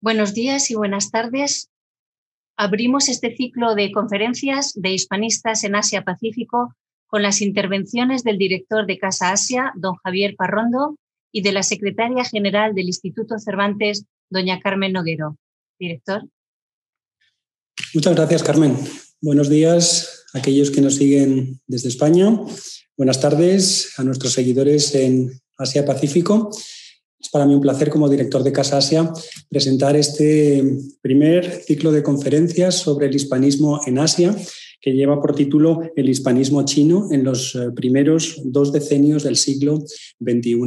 Buenos días y buenas tardes. Abrimos este ciclo de conferencias de hispanistas en Asia-Pacífico con las intervenciones del director de Casa Asia, don Javier Parrondo, y de la secretaria general del Instituto Cervantes, doña Carmen Noguero. Director. Muchas gracias, Carmen. Buenos días a aquellos que nos siguen desde España. Buenas tardes a nuestros seguidores en Asia-Pacífico. Es para mí un placer, como director de Casa Asia, presentar este primer ciclo de conferencias sobre el hispanismo en Asia, que lleva por título El hispanismo chino en los primeros 2 decenios del siglo XXI.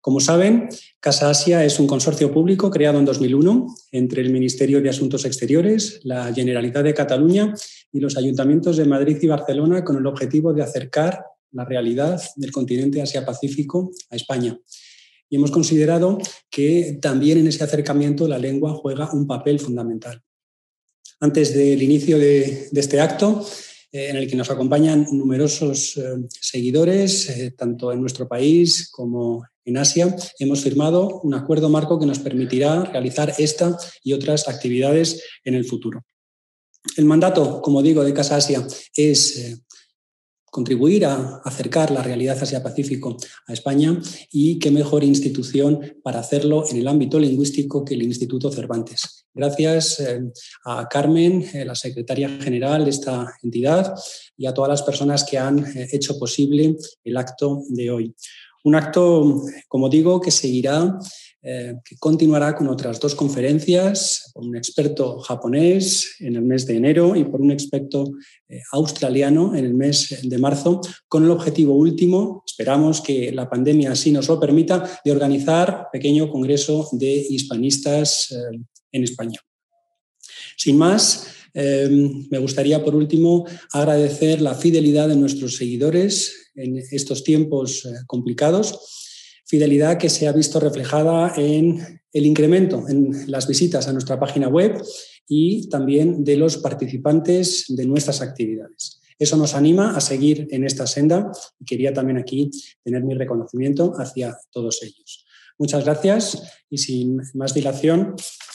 Como saben, Casa Asia es un consorcio público creado en 2001 entre el Ministerio de Asuntos Exteriores, la Generalitat de Cataluña y los ayuntamientos de Madrid y Barcelona con el objetivo de acercar la realidad del continente Asia-Pacífico a España. Y hemos considerado que también en ese acercamiento la lengua juega un papel fundamental. Antes del inicio de este acto, en el que nos acompañan numerosos seguidores, tanto en nuestro país como en Asia, hemos firmado un acuerdo marco que nos permitirá realizar esta y otras actividades en el futuro. El mandato, como digo, de Casa Asia es contribuir a acercar la realidad Asia-Pacífico a España, y qué mejor institución para hacerlo en el ámbito lingüístico que el Instituto Cervantes. Gracias a Carmen, la secretaria general de esta entidad, y a todas las personas que han hecho posible el acto de hoy. Un acto, como digo, que seguirá, que continuará con otras 2 conferencias, por un experto japonés en el mes de enero y por un experto australiano en el mes de marzo, con el objetivo último, esperamos que la pandemia así nos lo permita, de organizar un pequeño congreso de hispanistas en España. Sin más, me gustaría, por último, agradecer la fidelidad de nuestros seguidores en estos tiempos complicados. Fidelidad que se ha visto reflejada en el incremento en las visitas a nuestra página web y también de los participantes de nuestras actividades. Eso nos anima a seguir en esta senda y quería también aquí tener mi reconocimiento hacia todos ellos. Muchas gracias y sin más dilación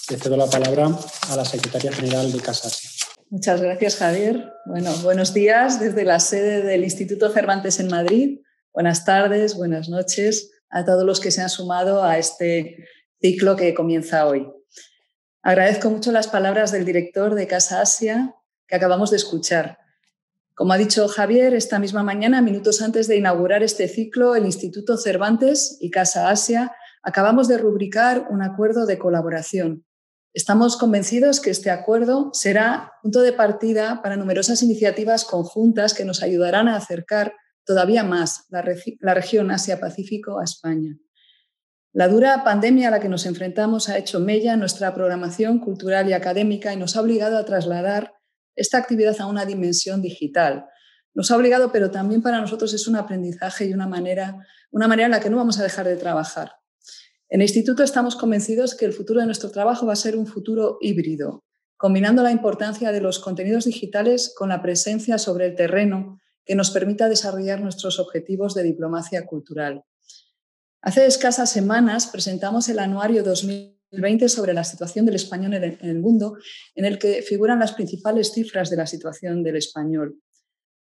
le cedo la palabra a la secretaria general de Casa Asia. Muchas gracias, Javier. Bueno, buenos días desde la sede del Instituto Cervantes en Madrid. Buenas tardes, buenas noches a todos los que se han sumado a este ciclo que comienza hoy. Agradezco mucho las palabras del director de Casa Asia que acabamos de escuchar. Como ha dicho Javier, esta misma mañana, minutos antes de inaugurar este ciclo, el Instituto Cervantes y Casa Asia acabamos de rubricar un acuerdo de colaboración. Estamos convencidos que este acuerdo será punto de partida para numerosas iniciativas conjuntas que nos ayudarán a acercar todavía más la región Asia-Pacífico a España. La dura pandemia a la que nos enfrentamos ha hecho mella en nuestra programación cultural y académica y nos ha obligado a trasladar esta actividad a una dimensión digital. Nos ha obligado, pero también para nosotros es un aprendizaje y una manera en la que no vamos a dejar de trabajar. En el Instituto estamos convencidos que el futuro de nuestro trabajo va a ser un futuro híbrido, combinando la importancia de los contenidos digitales con la presencia sobre el terreno que nos permita desarrollar nuestros objetivos de diplomacia cultural. Hace escasas semanas presentamos el anuario 2020 sobre la situación del español en el mundo, en el que figuran las principales cifras de la situación del español.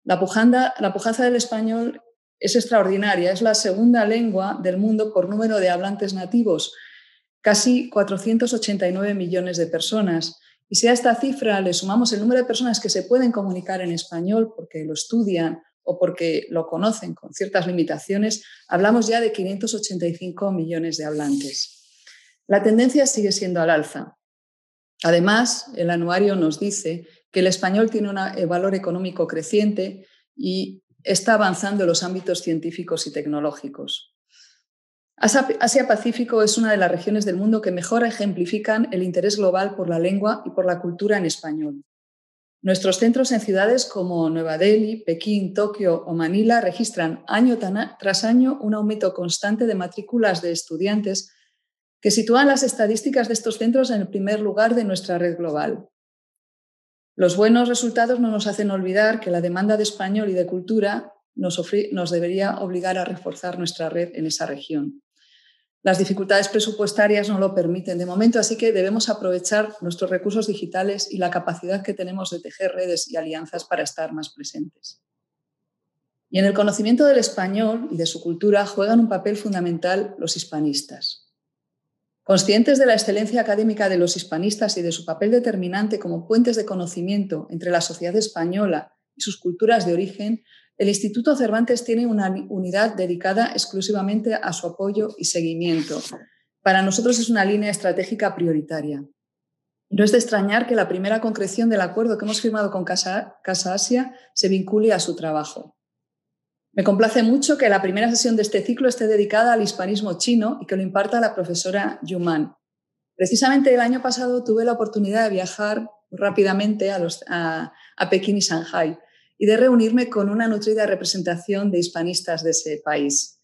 La pujanza del español es extraordinaria, es la segunda lengua del mundo por número de hablantes nativos, casi 489 millones de personas. Y si a esta cifra le sumamos el número de personas que se pueden comunicar en español porque lo estudian o porque lo conocen con ciertas limitaciones, hablamos ya de 585 millones de hablantes. La tendencia sigue siendo al alza. Además, el anuario nos dice que el español tiene un valor económico creciente y está avanzando en los ámbitos científicos y tecnológicos. Asia-Pacífico es una de las regiones del mundo que mejor ejemplifican el interés global por la lengua y por la cultura en español. Nuestros centros en ciudades como Nueva Delhi, Pekín, Tokio o Manila registran año tras año un aumento constante de matrículas de estudiantes que sitúan las estadísticas de estos centros en el primer lugar de nuestra red global. Los buenos resultados no nos hacen olvidar que la demanda de español y de cultura nos debería obligar a reforzar nuestra red en esa región. Las dificultades presupuestarias no lo permiten de momento, así que debemos aprovechar nuestros recursos digitales y la capacidad que tenemos de tejer redes y alianzas para estar más presentes. Y en el conocimiento del español y de su cultura juegan un papel fundamental los hispanistas. Conscientes de la excelencia académica de los hispanistas y de su papel determinante como puentes de conocimiento entre la sociedad española y sus culturas de origen, el Instituto Cervantes tiene una unidad dedicada exclusivamente a su apoyo y seguimiento. Para nosotros es una línea estratégica prioritaria. No es de extrañar que la primera concreción del acuerdo que hemos firmado con Casa Asia se vincule a su trabajo. Me complace mucho que la primera sesión de este ciclo esté dedicada al hispanismo chino y que lo imparta la profesora Yuman. Precisamente el año pasado tuve la oportunidad de viajar rápidamente a Pekín y Shanghái y de reunirme con una nutrida representación de hispanistas de ese país.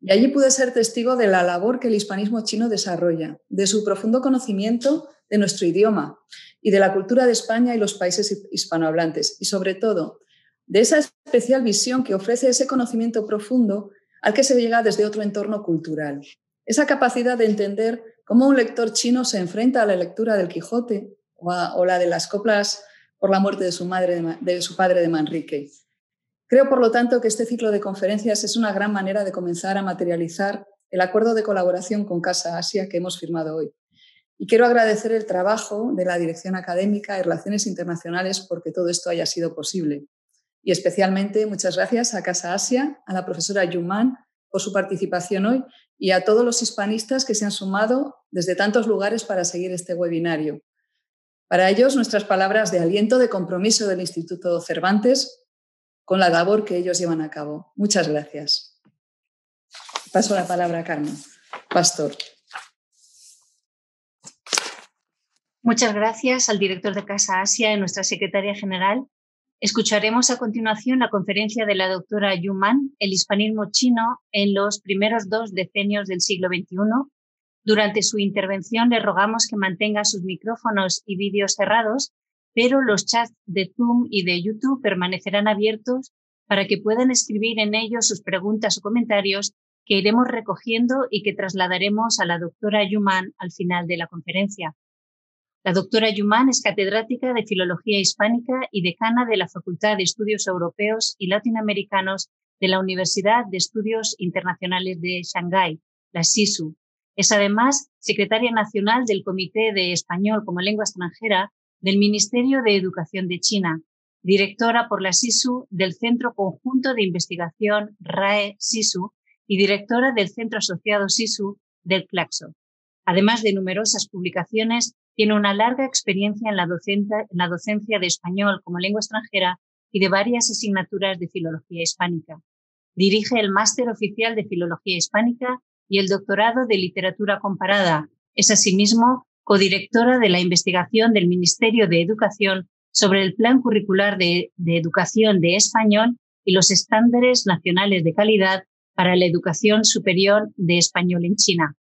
Y allí pude ser testigo de la labor que el hispanismo chino desarrolla, de su profundo conocimiento de nuestro idioma y de la cultura de España y los países hispanohablantes, y sobre todo de esa especial visión que ofrece ese conocimiento profundo al que se llega desde otro entorno cultural. Esa capacidad de entender cómo un lector chino se enfrenta a la lectura del Quijote o la de las coplas por la muerte de su padre de Manrique. Creo, por lo tanto, que este ciclo de conferencias es una gran manera de comenzar a materializar el acuerdo de colaboración con Casa Asia que hemos firmado hoy. Y quiero agradecer el trabajo de la Dirección Académica y Relaciones Internacionales porque todo esto haya sido posible. Y especialmente muchas gracias a Casa Asia, a la profesora Yuman por su participación hoy y a todos los hispanistas que se han sumado desde tantos lugares para seguir este webinario. Para ellos, nuestras palabras de aliento, de compromiso del Instituto Cervantes con la labor que ellos llevan a cabo. Muchas gracias. Paso la palabra a Carmen Pastor. Muchas gracias al director de Casa Asia y a nuestra secretaria general. Escucharemos a continuación la conferencia de la doctora Yuman, el hispanismo chino en los primeros dos decenios del siglo XXI. Durante su intervención le rogamos que mantenga sus micrófonos y vídeos cerrados, pero los chats de Zoom y de YouTube permanecerán abiertos para que puedan escribir en ellos sus preguntas o comentarios que iremos recogiendo y que trasladaremos a la doctora Yuman al final de la conferencia. La doctora Yuman es catedrática de Filología Hispánica y decana de la Facultad de Estudios Europeos y Latinoamericanos de la Universidad de Estudios Internacionales de Shanghái, la SISU. Es además secretaria nacional del Comité de Español como Lengua Extranjera del Ministerio de Educación de China, directora por la SISU del Centro Conjunto de Investigación RAE-SISU y directora del Centro Asociado SISU del CLACSO. Además de numerosas publicaciones, tiene una larga experiencia en la docencia de español como lengua extranjera y de varias asignaturas de filología hispánica. Dirige el Máster Oficial de Filología Hispánica y el Doctorado de Literatura Comparada. Es asimismo codirectora de la investigación del Ministerio de Educación sobre el Plan Curricular de Educación de Español y los Estándares Nacionales de Calidad para la Educación Superior de Español en China.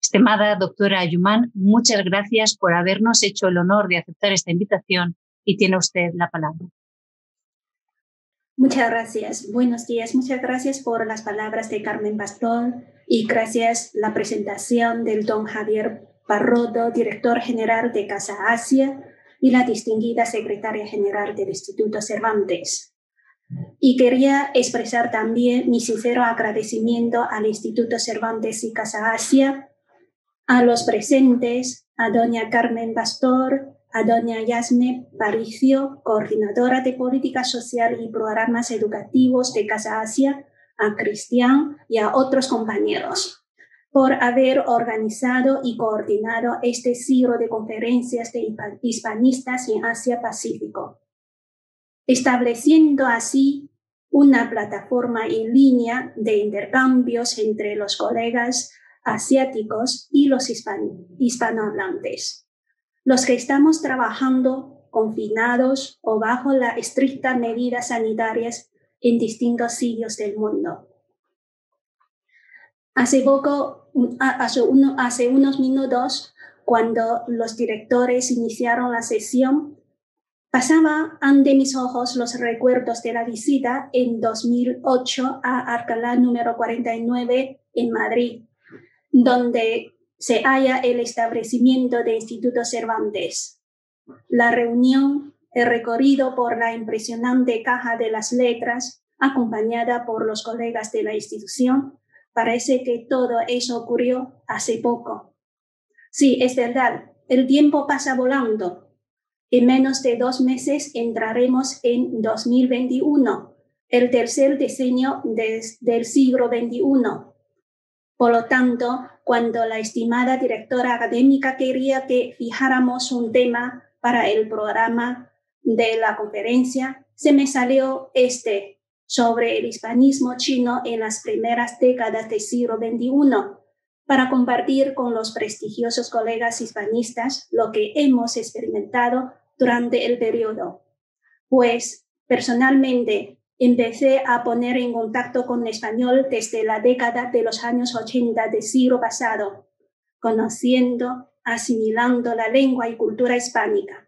Estimada doctora Yuman, muchas gracias por habernos hecho el honor de aceptar esta invitación y tiene usted la palabra. Muchas gracias. Buenos días. Muchas gracias por las palabras de Carmen Pastor y gracias la presentación del don Javier Parrondo, director general de Casa Asia y la distinguida secretaria general del Instituto Cervantes. Y quería expresar también mi sincero agradecimiento al Instituto Cervantes y Casa Asia, a los presentes, a doña Carmen Pastor, a doña Yasme Paricio, coordinadora de Política Social y Programas Educativos de Casa Asia, a Cristian y a otros compañeros, por haber organizado y coordinado este ciclo de conferencias de hispanistas en Asia-Pacífico, estableciendo así una plataforma en línea de intercambios entre los colegas asiáticos y los hispanohablantes, los que estamos trabajando confinados o bajo las estrictas medidas sanitarias en distintos sitios del mundo. Hace unos minutos, cuando los directores iniciaron la sesión, pasaba ante mis ojos los recuerdos de la visita en 2008 a Alcalá número 49 en Madrid, donde se halla el establecimiento del Instituto Cervantes. La reunión, el recorrido por la impresionante Caja de las Letras, acompañada por los colegas de la institución, parece que todo eso ocurrió hace poco. Sí, es verdad, el tiempo pasa volando. En menos de 2 meses entraremos en 2021, el tercer decenio del siglo XXI. Por lo tanto, cuando la estimada directora académica quería que fijáramos un tema para el programa de la conferencia, se me salió este, sobre el hispanismo chino en las primeras décadas del siglo XXI, para compartir con los prestigiosos colegas hispanistas lo que hemos experimentado durante el periodo. Pues, personalmente, empecé a poner en contacto con español desde la década de los años 80 del siglo pasado, conociendo, asimilando la lengua y cultura hispánica.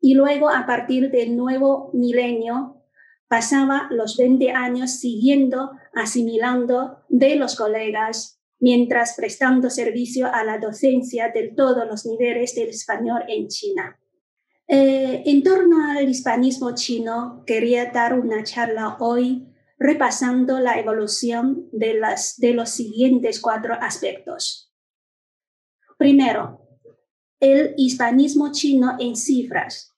Y luego, a partir del nuevo milenio, pasaba los 20 años siguiendo, asimilando de los colegas, mientras prestando servicio a la docencia de todos los niveles del español en China. En torno al hispanismo chino, quería dar una charla hoy repasando la evolución de los siguientes 4 aspectos. Primero, el hispanismo chino en cifras.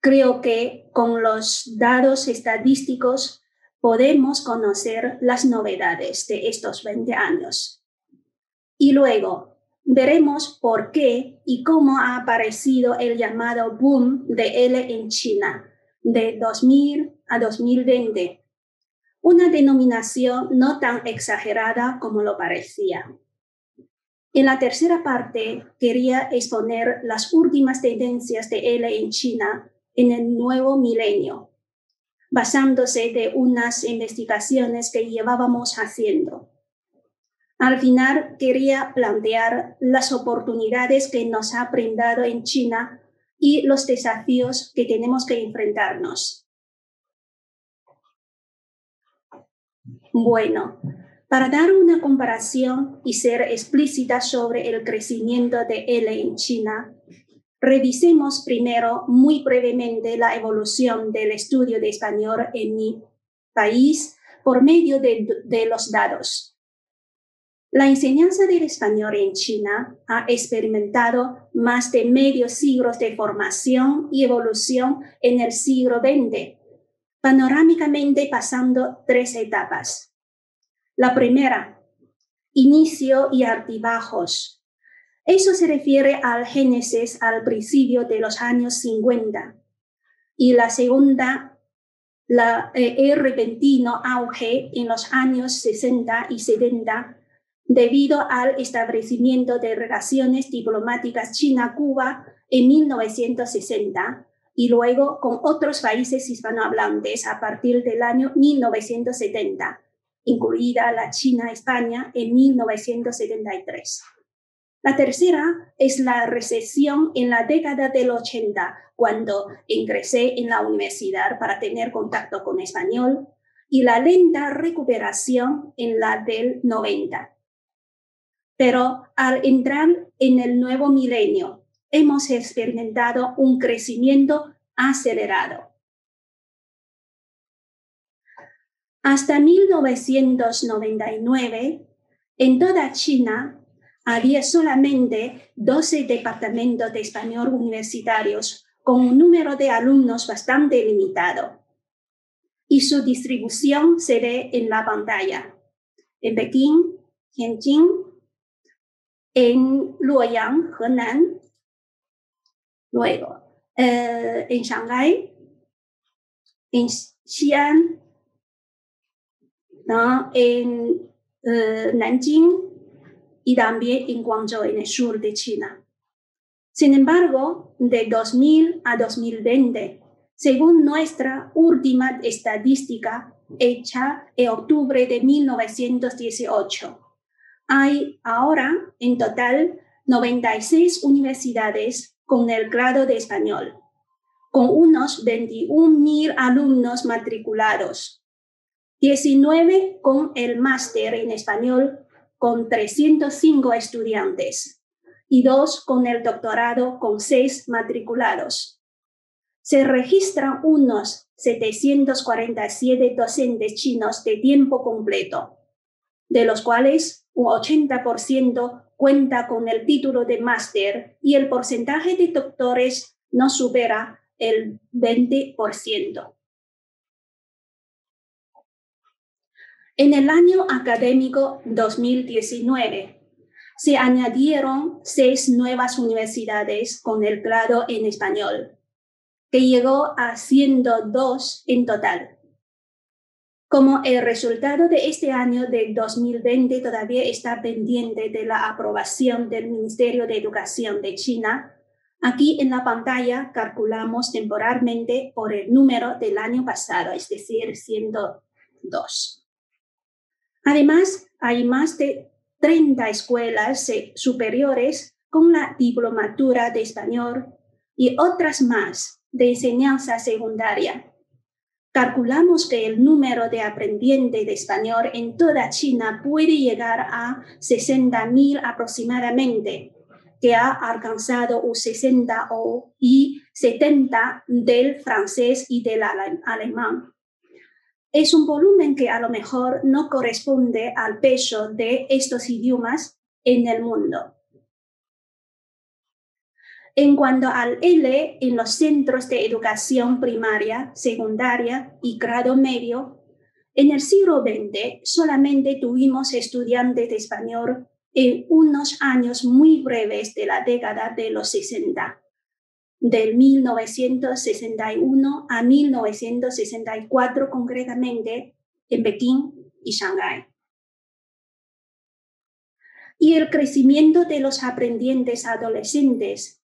Creo que con los datos estadísticos podemos conocer las novedades de estos 20 años. Y luego veremos por qué y cómo ha aparecido el llamado boom de ELE en China de 2000 a 2020, una denominación no tan exagerada como lo parecía. En la tercera parte quería exponer las últimas tendencias de ELE en China en el nuevo milenio, basándose de unas investigaciones que llevábamos haciendo. Al final quería plantear las oportunidades que nos ha brindado en China y los desafíos que tenemos que enfrentarnos. Bueno, para dar una comparación y ser explícita sobre el crecimiento de ELE en China, revisemos primero muy brevemente la evolución del estudio de español en mi país por medio de los datos. La enseñanza del español en China ha experimentado más de medio siglo de formación y evolución en el siglo XX, panorámicamente pasando 3 etapas. La primera, inicio y altibajos. Eso se refiere al génesis al principio de los años 50. Y la segunda, el repentino auge en los años 60 y 70 debido al establecimiento de relaciones diplomáticas China-Cuba en 1960 y luego con otros países hispanohablantes a partir del año 1970, incluida la China-España en 1973. La tercera es la recesión en la década del 80, cuando ingresé en la universidad para tener contacto con español, y la lenta recuperación en la del 90. Pero al entrar en el nuevo milenio, hemos experimentado un crecimiento acelerado. Hasta 1999, en toda China, había solamente 12 departamentos de español universitarios con un número de alumnos bastante limitado. Y su distribución se ve en la pantalla. En Pekín, Tianjin, en Luoyang, Henan, luego en Shanghái, en Xi'an, ¿no? En Nanjing, y también en Guangzhou, en el sur de China. Sin embargo, de 2000 a 2020, según nuestra última estadística hecha en octubre de 1918, hay ahora en total 96 universidades con el grado de español, con unos 21.000 alumnos matriculados, 19 con el máster en español, con 305 estudiantes y 2 con el doctorado con 6 matriculados. Se registran unos 747 docentes chinos de tiempo completo, de los cuales un 80% cuenta con el título de máster y el porcentaje de doctores no supera el 20%. En el año académico 2019, se añadieron 6 nuevas universidades con el grado en español, que llegó a 102 en total. Como el resultado de este año de 2020 todavía está pendiente de la aprobación del Ministerio de Educación de China, aquí en la pantalla calculamos temporalmente por el número del año pasado, es decir, 102. Además, hay más de 30 escuelas superiores con la diplomatura de español y otras más de enseñanza secundaria. Calculamos que el número de aprendientes de español en toda China puede llegar a 60.000 aproximadamente, que ha alcanzado un 60 y 70 del francés y del alemán. Es un volumen que a lo mejor no corresponde al peso de estos idiomas en el mundo. En cuanto al ELE, en los centros de educación primaria, secundaria y grado medio, en el siglo XX solamente tuvimos estudiantes de español en unos años muy breves de la década de los 60, del 1961 a 1964 concretamente en Pekín y Shanghái. Y el crecimiento de los aprendientes adolescentes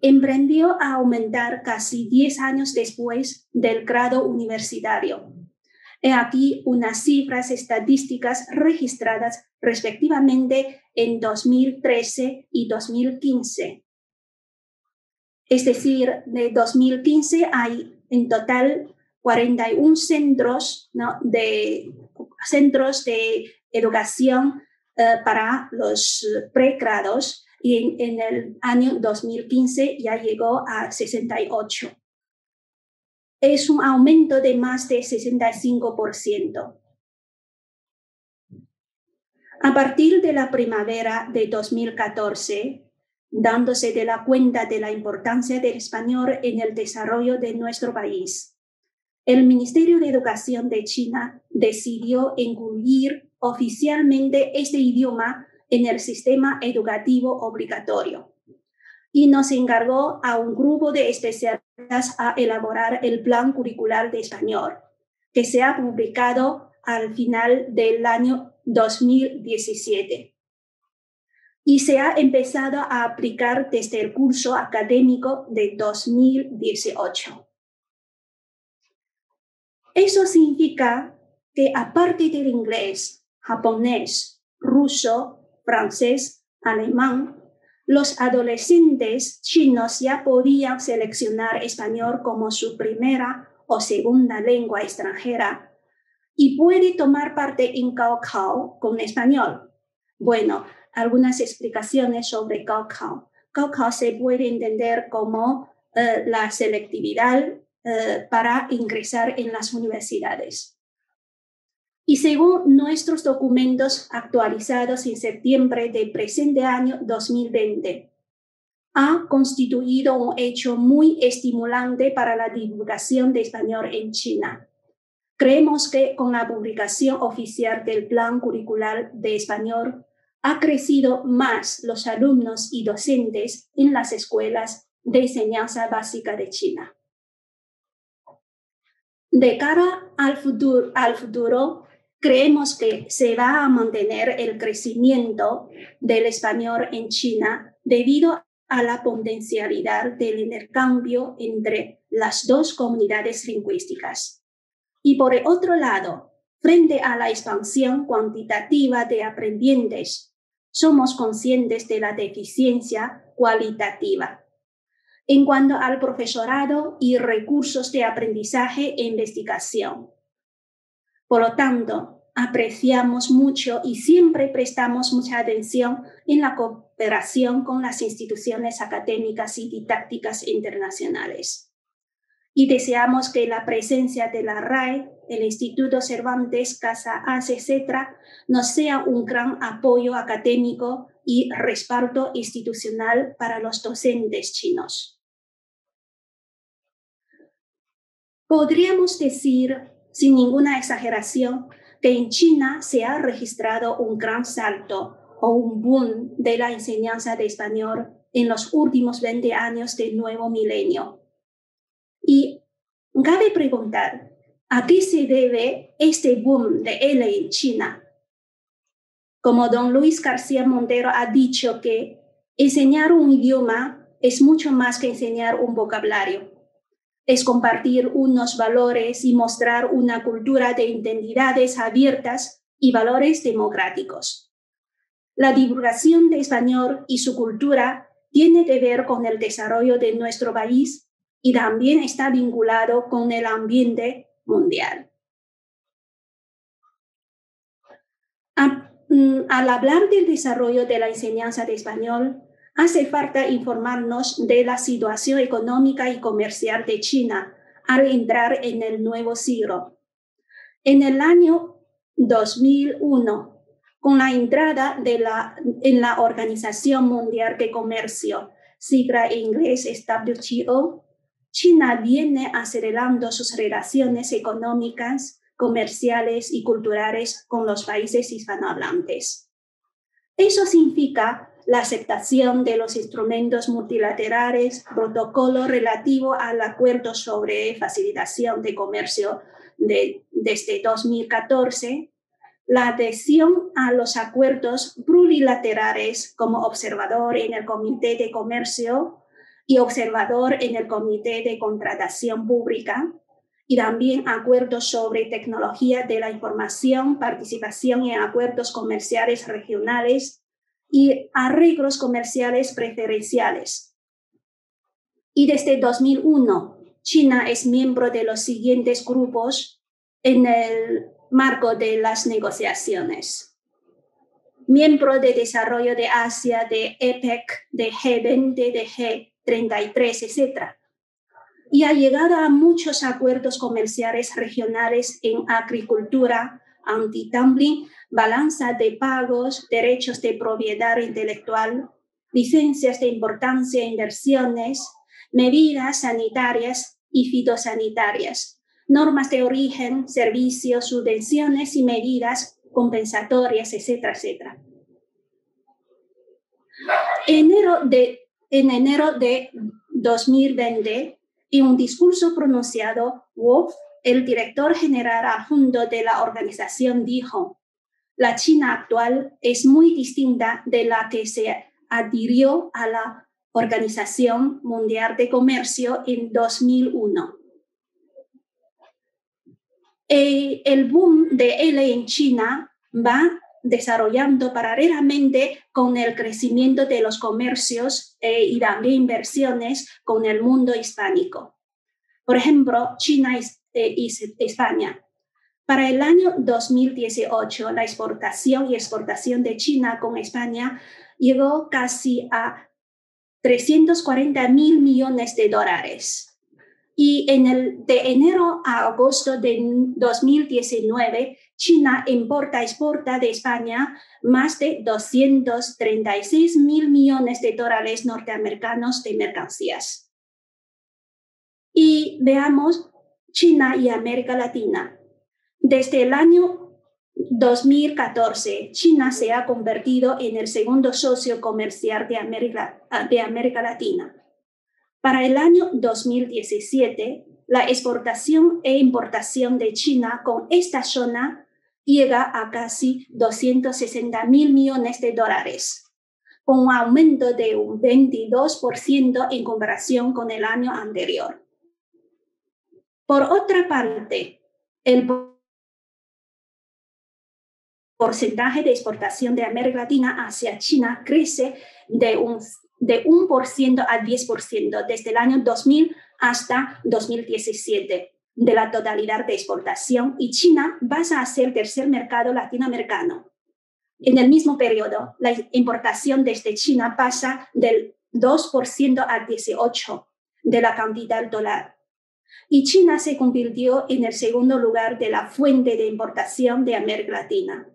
emprendió a aumentar casi 10 años después del grado universitario. He aquí unas cifras estadísticas registradas respectivamente en 2013 y 2015. Es decir, de 2015 hay en total 41 centros, ¿no?, de educación para los pregrados, y en el año 2015 ya llegó a 68. Es un aumento de más de 65%. A partir de la primavera de 2014, dándose de la cuenta de la importancia del español en el desarrollo de nuestro país, el Ministerio de Educación de China decidió incluir oficialmente este idioma en el sistema educativo obligatorio y nos encargó a un grupo de especialistas a elaborar el plan curricular de español, que se ha publicado al final del año 2017. Y se ha empezado a aplicar desde el curso académico de 2018. Eso significa que aparte del inglés, japonés, ruso, francés, alemán, los adolescentes chinos ya podían seleccionar español como su primera o segunda lengua extranjera y puede tomar parte en Gaokao con español. Bueno, algunas explicaciones sobre Gaokao. Gaokao se puede entender como la selectividad para ingresar en las universidades. Y según nuestros documentos actualizados en septiembre del presente año 2020, ha constituido un hecho muy estimulante para la divulgación de español en China. Creemos que con la publicación oficial del Plan Curricular de Español, ha crecido más los alumnos y docentes en las escuelas de enseñanza básica de China. De cara al futuro, creemos que se va a mantener el crecimiento del español en China debido a la potencialidad del intercambio entre las dos comunidades lingüísticas. Y por el otro lado, frente a la expansión cuantitativa de aprendientes, somos conscientes de la deficiencia cualitativa. En cuanto al profesorado y recursos de aprendizaje e investigación. Por lo tanto, apreciamos mucho y siempre prestamos mucha atención en la cooperación con las instituciones académicas y didácticas internacionales. Y deseamos que la presencia de la RAE, el Instituto Cervantes, Casa Asia, etc., nos sea un gran apoyo académico y respaldo institucional para los docentes chinos. Podríamos decir, sin ninguna exageración, que en China se ha registrado un gran salto o un boom de la enseñanza de español en los últimos 20 años del nuevo milenio. Y cabe preguntar, ¿a qué se debe este boom de ELE en China? Como don Luis García Montero ha dicho que enseñar un idioma es mucho más que enseñar un vocabulario. Es compartir unos valores y mostrar una cultura de identidades abiertas y valores democráticos. La divulgación de español y su cultura tiene que ver con el desarrollo de nuestro país y también está vinculado con el ambiente mundial. Al hablar del desarrollo de la enseñanza de español, hace falta informarnos de la situación económica y comercial de China al entrar en el nuevo siglo. En el año 2001, con la entrada en la Organización Mundial de Comercio, sigla en inglés WTO, China viene acelerando sus relaciones económicas, comerciales y culturales con los países hispanohablantes. Eso significa la aceptación de los instrumentos multilaterales, protocolo relativo al acuerdo sobre facilitación de comercio desde 2014, la adhesión a los acuerdos plurilaterales como observador en el Comité de Comercio y observador en el Comité de Contratación Pública, y también acuerdos sobre tecnología de la información, participación en acuerdos comerciales regionales y arreglos comerciales preferenciales. Y desde 2001, China es miembro de los siguientes grupos en el marco de las negociaciones: miembro de Desarrollo de Asia, de EPEC, de G20, de G33, etc. Y ha llegado a muchos acuerdos comerciales regionales en agricultura, anti-dumping, balanza de pagos, derechos de propiedad intelectual, licencias de importancia e inversiones, medidas sanitarias y fitosanitarias, normas de origen, servicios, subvenciones y medidas compensatorias, etcétera, etcétera. En enero de 2020, en un discurso pronunciado, Wolf, el director general adjunto de la organización, dijo: la China actual es muy distinta de la que se adhirió a la Organización Mundial de Comercio en 2001. El boom de ELE en China va desarrollando paralelamente con el crecimiento de los comercios y también inversiones con el mundo hispánico. Por ejemplo, China y España. Para el año 2018, la exportación y exportación de China con España llegó casi a 340 mil millones de dólares. Y de enero a agosto de 2019, China exporta de España más de 236 mil millones de dólares norteamericanos de mercancías. Y veamos China y América Latina. Desde el año 2014, China se ha convertido en el segundo socio comercial de América Latina. Para el año 2017, la exportación e importación de China con esta zona llega a casi 260 mil millones de dólares, con un aumento de un 22% en comparación con el año anterior. Por otra parte, el porcentaje de exportación de América Latina hacia China crece de 1% a 10% desde el año 2000 hasta 2017, de la totalidad de exportación y China pasa a ser tercer mercado latinoamericano. En el mismo periodo, la importación desde China pasa del 2% al 18% de la cantidad total. Y China se convirtió en el segundo lugar de la fuente de importación de América Latina.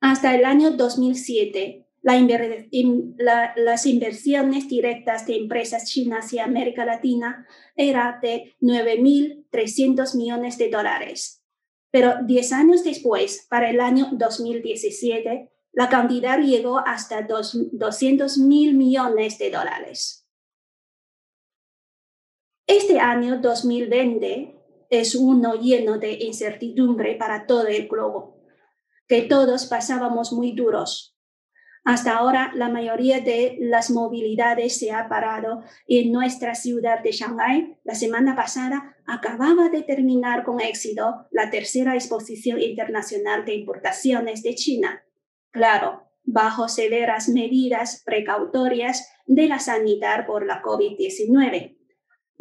Hasta el año 2007, las inversiones directas de empresas chinas y América Latina era de 9.300 millones de dólares. Pero 10 años después, para el año 2017, la cantidad llegó hasta 200.000 millones de dólares. Este año 2020 es uno lleno de incertidumbre para todo el globo, que todos pasábamos muy duros. Hasta ahora, la mayoría de las movilidades se ha parado y en nuestra ciudad de Shanghái, la semana pasada, acababa de terminar con éxito la tercera exposición internacional de importaciones de China. Claro, bajo severas medidas precautorias de la sanidad por la COVID-19.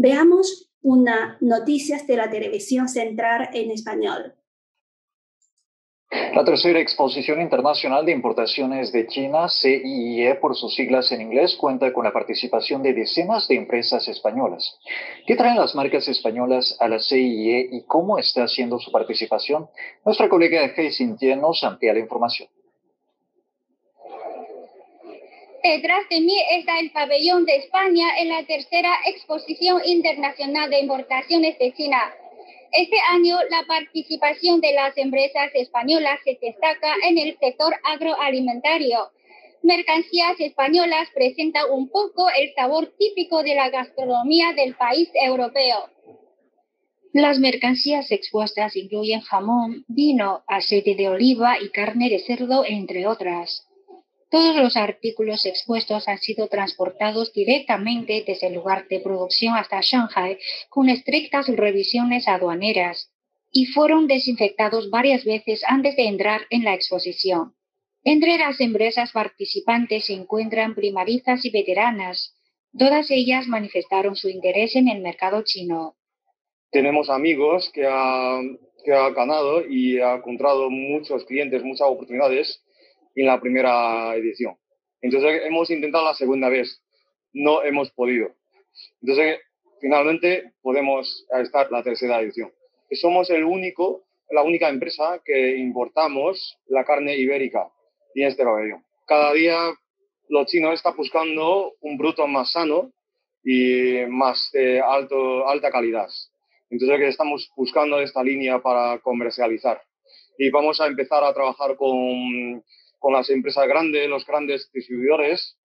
Veamos una noticias de la televisión central en español. La tercera exposición internacional de importaciones de China, CIIE por sus siglas en inglés, cuenta con la participación de decenas de empresas españolas. ¿Qué traen las marcas españolas a la CIIE y cómo está siendo su participación? Nuestra colega G. Sintien nos amplía la información. Detrás de mí está el pabellón de España en la tercera exposición internacional de importaciones de China. Este año, la participación de las empresas españolas se destaca en el sector agroalimentario. Mercancías españolas presentan un poco el sabor típico de la gastronomía del país europeo. Las mercancías expuestas incluyen jamón, vino, aceite de oliva y carne de cerdo, entre otras. Todos los artículos expuestos han sido transportados directamente desde el lugar de producción hasta Shanghái con estrictas revisiones aduaneras y fueron desinfectados varias veces antes de entrar en la exposición. Entre las empresas participantes se encuentran primarizas y veteranas. Todas ellas manifestaron su interés en el mercado chino. Tenemos amigos que han ganado y han encontrado muchos clientes, muchas oportunidades en la primera edición. Entonces hemos intentado la segunda vez, no hemos podido. Entonces finalmente podemos estar la tercera edición. Somos la única empresa que importamos la carne ibérica en este pabellón. Cada día los chinos están buscando un producto más sano y más de alta calidad. Entonces estamos buscando esta línea para comercializar. Y vamos a empezar a trabajar con las empresas grandes, los grandes distribuidores.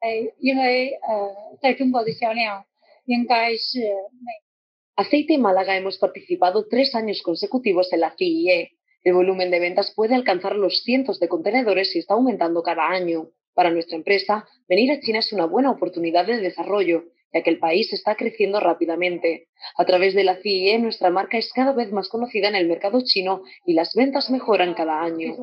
Aceite Málaga hemos participado 3 años consecutivos en la CIE. El volumen de ventas puede alcanzar los cientos de contenedores y está aumentando cada año. Para nuestra empresa, venir a China es una buena oportunidad de desarrollo, ya que el país está creciendo rápidamente. A través de la CIE, nuestra marca es cada vez más conocida en el mercado chino y las ventas mejoran cada año.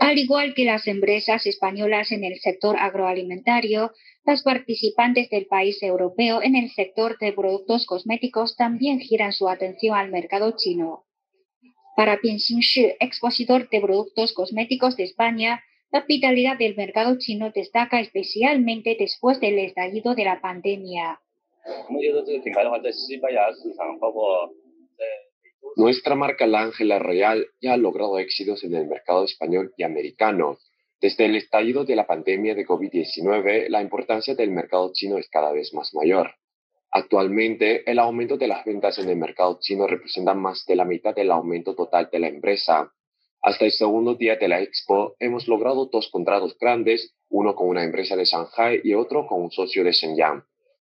Al igual que las empresas españolas en el sector agroalimentario, las participantes del país europeo en el sector de productos cosméticos también giran su atención al mercado chino. Para Pin Xingshi, expositor de productos cosméticos de España, la vitalidad del mercado chino destaca especialmente después del estallido de la pandemia. Nuestra marca La Ángela Royal ya ha logrado éxitos en el mercado español y americano. Desde el estallido de la pandemia de COVID-19, la importancia del mercado chino es cada vez más mayor. Actualmente, el aumento de las ventas en el mercado chino representa más de la mitad del aumento total de la empresa. Hasta el segundo día de la expo hemos logrado 2 contratos grandes, uno con una empresa de Shanghái y otro con un socio de Shenyang.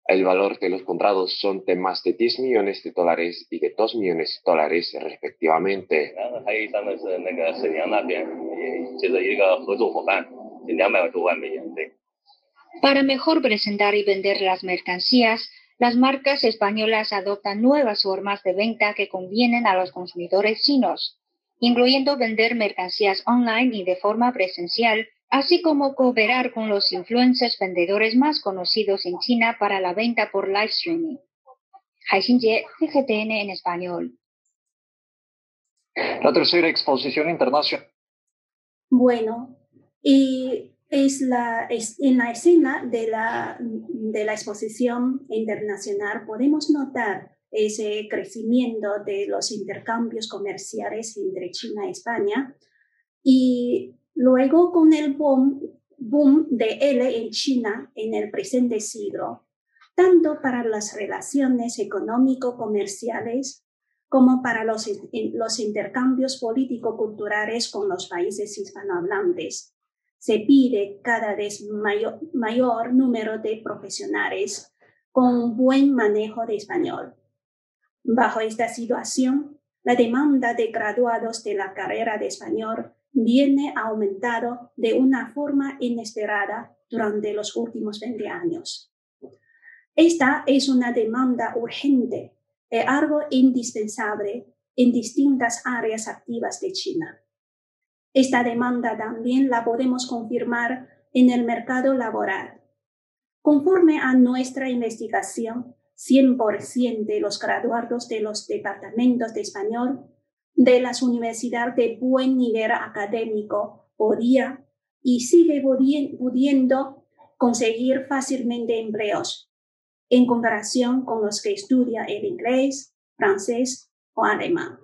El valor de los contratos son de más de 10 millones de dólares y de 2 millones de dólares respectivamente. Para mejor presentar y vender las mercancías, las marcas españolas adoptan nuevas formas de venta que convienen a los consumidores chinos, incluyendo vender mercancías online y de forma presencial así como cooperar con los influencers vendedores más conocidos en China para la venta por live streaming. Haixinjie, CGTN en español. La tercera exposición internacional. Bueno, y es en la escena de la exposición internacional podemos notar ese crecimiento de los intercambios comerciales entre China y España. Y luego con el boom de ELE en China en el presente siglo, tanto para las relaciones económico-comerciales como para los intercambios político-culturales con los países hispanohablantes. Se pide cada vez mayor número de profesionales con buen manejo de español. Bajo esta situación, la demanda de graduados de la carrera de español viene aumentado de una forma inesperada durante los últimos 20 años. Esta es una demanda urgente y algo indispensable en distintas áreas activas de China. Esta demanda también la podemos confirmar en el mercado laboral. Conforme a nuestra investigación, 100% de los graduados de los departamentos de español de las universidades de buen nivel académico podía y sigue pudiendo conseguir fácilmente empleos en comparación con los que estudian el inglés, francés o alemán.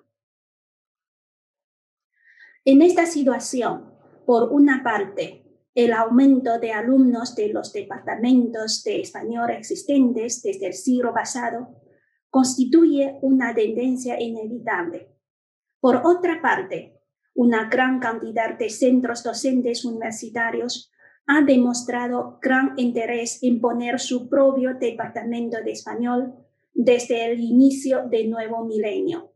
En esta situación, por una parte, el aumento de alumnos de los departamentos de español existentes desde el siglo pasado constituye una tendencia inevitable. Por otra parte, una gran cantidad de centros docentes universitarios ha demostrado gran interés en poner su propio departamento de español desde el inicio del nuevo milenio.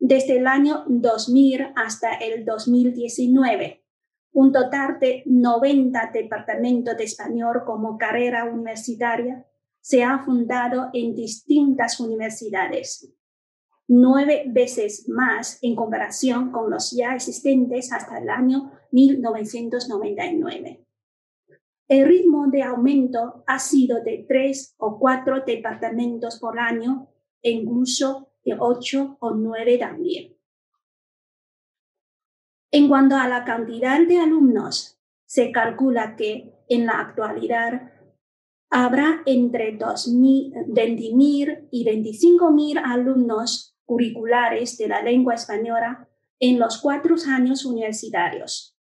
Desde el año 2000 hasta el 2019, un total de 90 departamentos de español como carrera universitaria se ha fundado en distintas universidades. 9 veces más en comparación con los ya existentes hasta el año 1999. El ritmo de aumento ha sido de 3 o 4 departamentos por año, e incluso de 8 o 9 también. En cuanto a la cantidad de alumnos, se calcula que en la actualidad habrá entre 20.000 y 25.000 alumnos curriculares de la lengua española en los 4 años universitarios.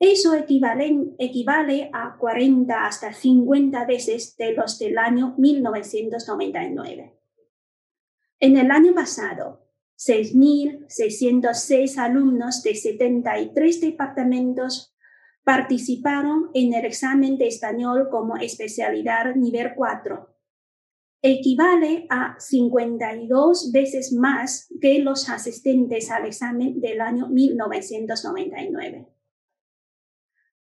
Eso equivale a 40 hasta 50 veces de los del año 1999. En el año pasado, 6.606 alumnos de 73 departamentos participaron en el examen de español como especialidad nivel 4. Equivale a 52 veces más que los asistentes al examen del año 1999.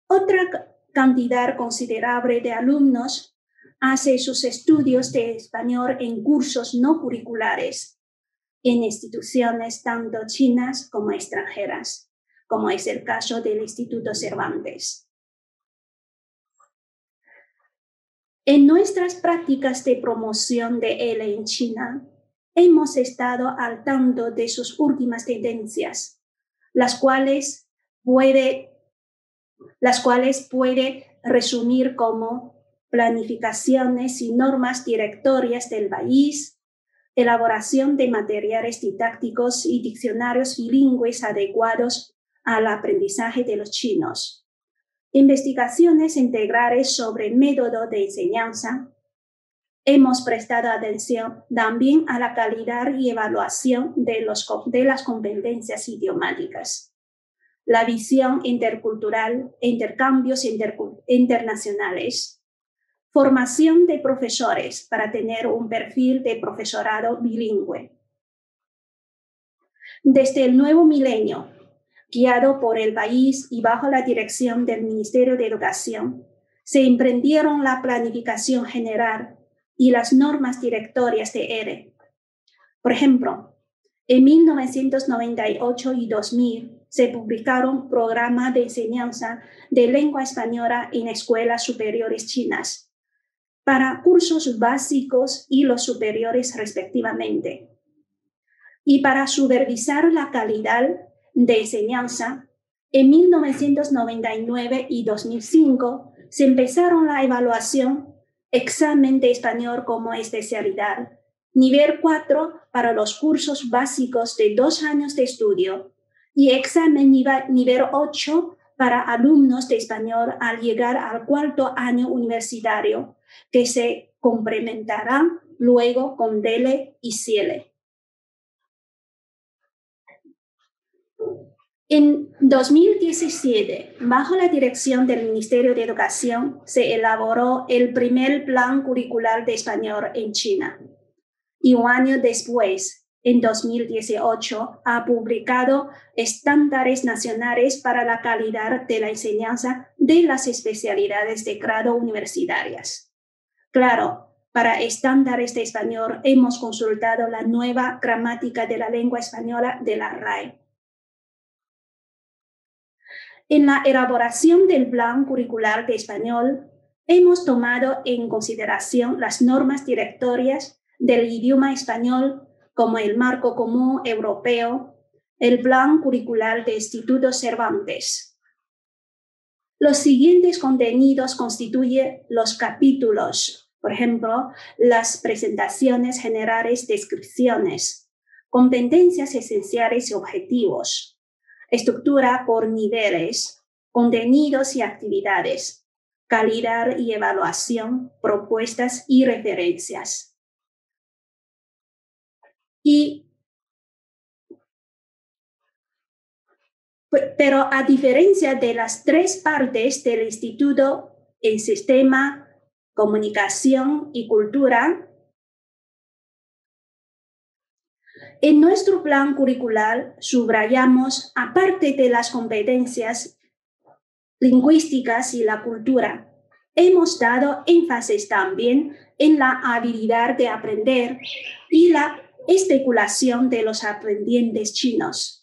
Otra cantidad considerable de alumnos hace sus estudios de español en cursos no curriculares, en instituciones tanto chinas como extranjeras, como es el caso del Instituto Cervantes. En nuestras prácticas de promoción de ELE en China, hemos estado al tanto de sus últimas tendencias, las cuales puede resumir como planificaciones y normas directorias del país, elaboración de materiales didácticos y diccionarios bilingües adecuados al aprendizaje de los chinos, investigaciones integrales sobre método de enseñanza. Hemos prestado atención también a la calidad y evaluación de las competencias idiomáticas, la visión intercultural e intercambios internacionales, formación de profesores para tener un perfil de profesorado bilingüe. Desde el nuevo milenio, guiado por el país y bajo la dirección del Ministerio de Educación, se emprendieron la planificación general y las normas directorias de ELE. Por ejemplo, en 1998 y 2000 se publicaron programas de enseñanza de lengua española en escuelas superiores chinas, para cursos básicos y los superiores respectivamente. Y para supervisar la calidad de enseñanza, en 1999 y 2005 se empezaron la evaluación, examen de español como especialidad, nivel 4 para los cursos básicos de 2 años de estudio y examen nivel 8 para alumnos de español al llegar al 4º año universitario, que se complementarán luego con DELE y CIELE. En 2017, bajo la dirección del Ministerio de Educación, se elaboró el primer plan curricular de español en China. Y un año después, en 2018, ha publicado estándares nacionales para la calidad de la enseñanza de las especialidades de grado universitarias. Claro, para estándares de español hemos consultado la nueva gramática de la lengua española de la RAE. En la elaboración del plan curricular de español, hemos tomado en consideración las normas directorias del idioma español como el Marco Común Europeo, el Plan Curricular del Instituto Cervantes. Los siguientes contenidos constituyen los capítulos, por ejemplo, las presentaciones generales, descripciones, competencias esenciales y objetivos, estructura por niveles, contenidos y actividades, calidad y evaluación, propuestas y referencias. Pero a diferencia de las 3 partes del instituto en sistema, comunicación y cultura, en nuestro plan curricular subrayamos, aparte de las competencias lingüísticas y la cultura, hemos dado énfasis también en la habilidad de aprender y la especulación de los aprendientes chinos.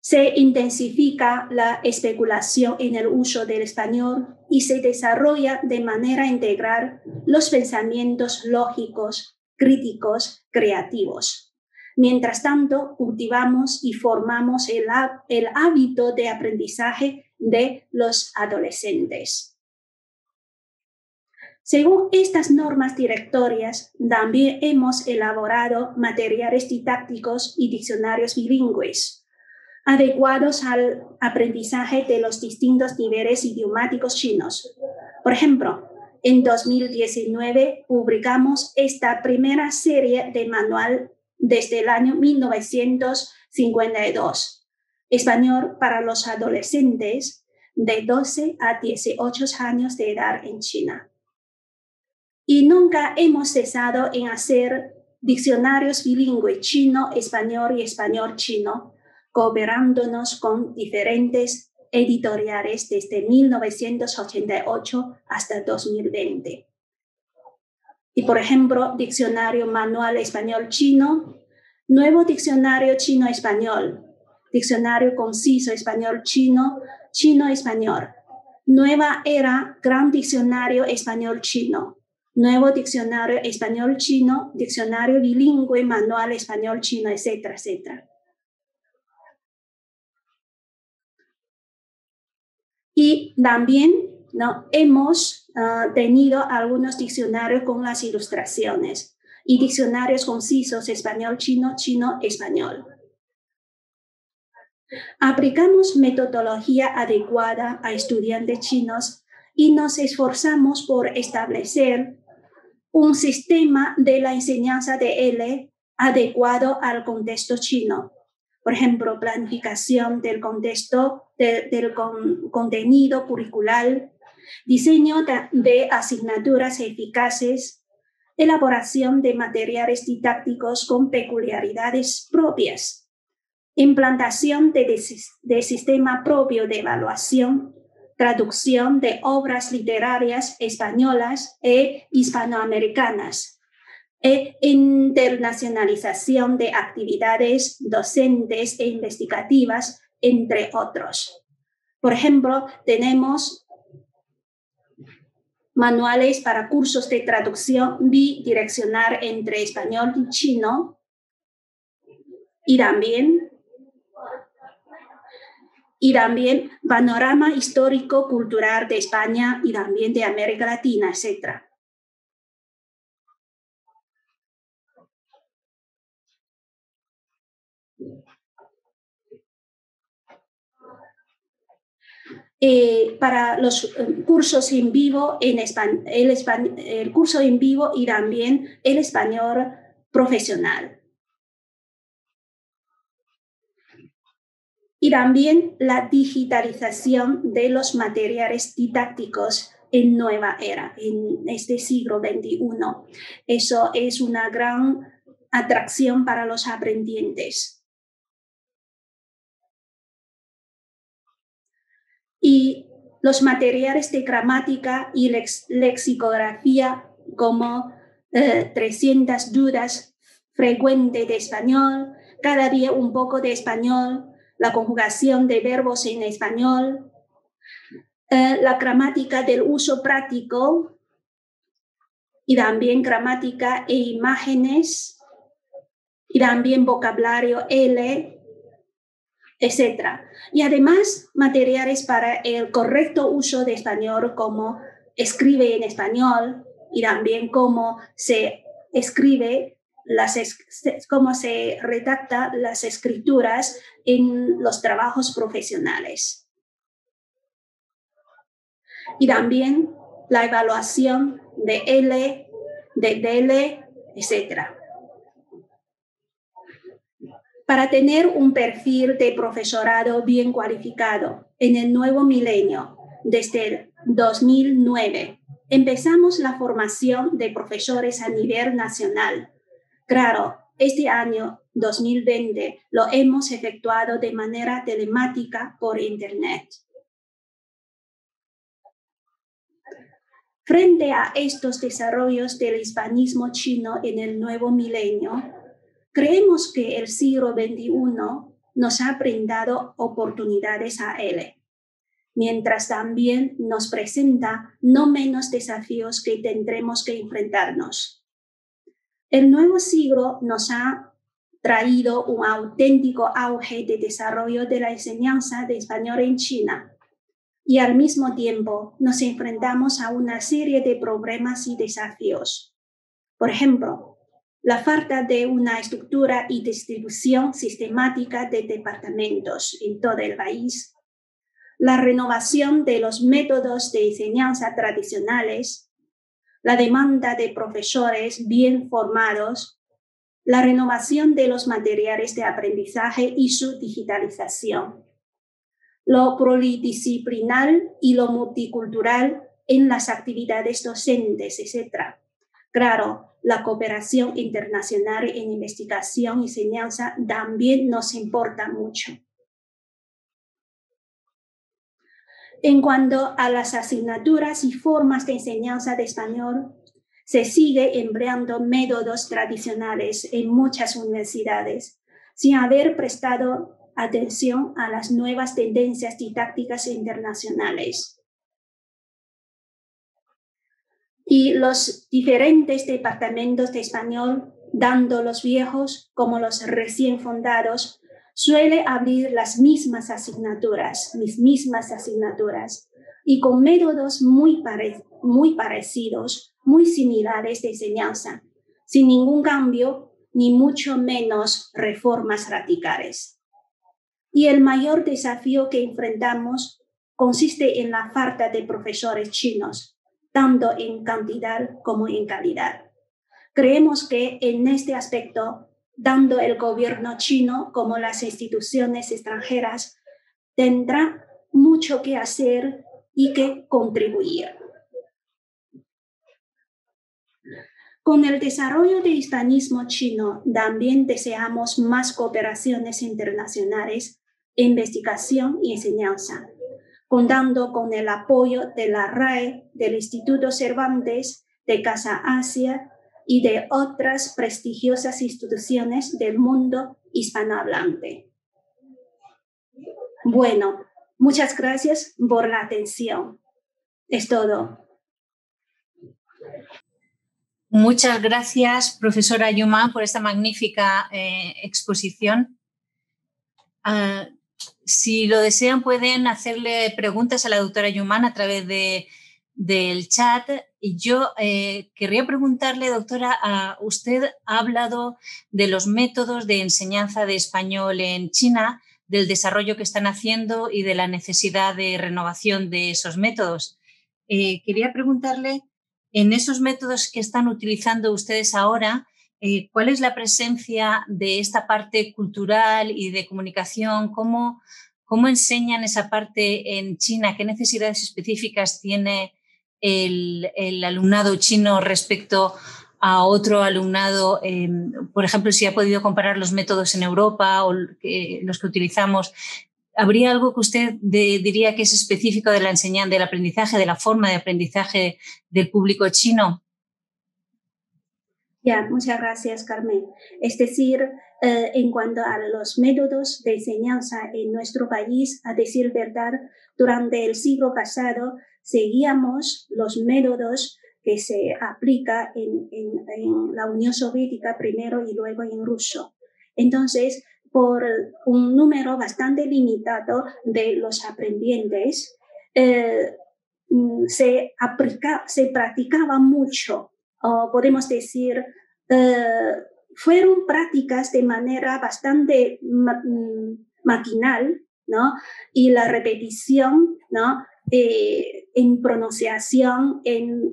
Se intensifica la especulación en el uso del español y se desarrolla de manera integral los pensamientos lógicos, críticos, creativos. Mientras tanto, cultivamos y formamos el hábito de aprendizaje de los adolescentes. Según estas normas directorias, también hemos elaborado materiales didácticos y diccionarios bilingües, adecuados al aprendizaje de los distintos niveles idiomáticos chinos. Por ejemplo, en 2019 publicamos esta primera serie de manual desde el año 1952, Español para los adolescentes de 12 a 18 años de edad en China. Y nunca hemos cesado en hacer diccionarios bilingües chino-español y español-chino, cooperándonos con diferentes editoriales desde 1988 hasta 2020. Y por ejemplo, diccionario manual español-chino, nuevo diccionario chino-español, diccionario conciso español-chino, chino-español, nueva era gran diccionario español-chino, nuevo diccionario español-chino, diccionario bilingüe, manual español-chino, etcétera, etcétera. Y también, ¿no?, hemos tenido algunos diccionarios con las ilustraciones y diccionarios concisos español-chino, chino-español. Aplicamos metodología adecuada a estudiantes chinos y nos esforzamos por establecer un sistema de la enseñanza de ELE adecuado al contexto chino. Por ejemplo, planificación del contexto, del contenido curricular, diseño de asignaturas eficaces, elaboración de materiales didácticos con peculiaridades propias, implantación de sistema propio de evaluación, traducción de obras literarias españolas e hispanoamericanas, e internacionalización de actividades docentes e investigativas, entre otros. Por ejemplo, tenemos manuales para cursos de traducción bidireccional entre español y chino, y también panorama histórico-cultural de España y también de América Latina, etc. Para los cursos en vivo, el curso en vivo y también el español profesional. Y también la digitalización de los materiales didácticos en nueva era, en este siglo XXI. Eso es una gran atracción para los aprendientes. Y los materiales de gramática y lexicografía como 300 dudas frecuentes de español, cada día un poco de español, la conjugación de verbos en español, la gramática del uso práctico y también gramática e imágenes y también vocabulario ELE, etcétera. Y además, materiales para el correcto uso de español, como escribe en español y también cómo se escribe, cómo se redacta las escrituras en los trabajos profesionales. Y también la evaluación de ELE, de DELE, etcétera. Para tener un perfil de profesorado bien cualificado en el nuevo milenio, desde el 2009, empezamos la formación de profesores a nivel nacional. Claro, este año 2020 lo hemos efectuado de manera telemática por Internet. Frente a estos desarrollos del hispanismo chino en el nuevo milenio, creemos que el siglo XXI nos ha brindado oportunidades a ELE, mientras también nos presenta no menos desafíos que tendremos que enfrentarnos. El nuevo siglo nos ha traído un auténtico auge de desarrollo de la enseñanza de español en China y al mismo tiempo nos enfrentamos a una serie de problemas y desafíos. Por ejemplo, la falta de una estructura y distribución sistemática de departamentos en todo el país, la renovación de los métodos de enseñanza tradicionales, la demanda de profesores bien formados, la renovación de los materiales de aprendizaje y su digitalización, lo pluridisciplinar y lo multicultural en las actividades docentes, etc. Claro, la cooperación internacional en investigación y enseñanza también nos importa mucho. En cuanto a las asignaturas y formas de enseñanza de español, se sigue empleando métodos tradicionales en muchas universidades, sin haber prestado atención a las nuevas tendencias didácticas internacionales. Y los diferentes departamentos de español, tanto los viejos como los recién fundados, suele abrir las mismas asignaturas, y con métodos muy parecidos, muy similares de enseñanza, sin ningún cambio, ni mucho menos reformas radicales. Y el mayor desafío que enfrentamos consiste en la falta de profesores chinos, tanto en cantidad como en calidad. Creemos que en este aspecto, tanto el gobierno chino como las instituciones extranjeras tendrán mucho que hacer y que contribuir. Con el desarrollo del hispanismo chino, también deseamos más cooperaciones internacionales, investigación y enseñanza, contando con el apoyo de la RAE, del Instituto Cervantes, de Casa Asia y de otras prestigiosas instituciones del mundo hispanohablante. Bueno, muchas gracias por la atención. Es todo. Muchas gracias, profesora Yuman, por esta magnífica exposición. Si lo desean, pueden hacerle preguntas a la doctora Yuman a través del chat. Y yo querría preguntarle, doctora, usted ha hablado de los métodos de enseñanza de español en China, del desarrollo que están haciendo y de la necesidad de renovación de esos métodos. Quería preguntarle, en esos métodos que están utilizando ustedes ahora, ¿cuál es la presencia de esta parte cultural y de comunicación? ¿Cómo enseñan esa parte en China? ¿Qué necesidades específicas tiene el alumnado chino respecto a otro alumnado? Por ejemplo, si ha podido comparar los métodos en Europa o los que utilizamos. ¿Habría algo que usted diría que es específico de la enseñanza, del aprendizaje, de la forma de aprendizaje del público chino? Ya, muchas gracias, Carmen. Es decir, en cuanto a los métodos de enseñanza en nuestro país, a decir verdad, durante el siglo pasado seguíamos los métodos que se aplica en la Unión Soviética primero y luego en Rusia. Entonces, por un número bastante limitado de los aprendientes, se practicaba mucho, o podemos decir, fueron prácticas de manera bastante maquinal, ¿no? Y la repetición, ¿no? En pronunciación, en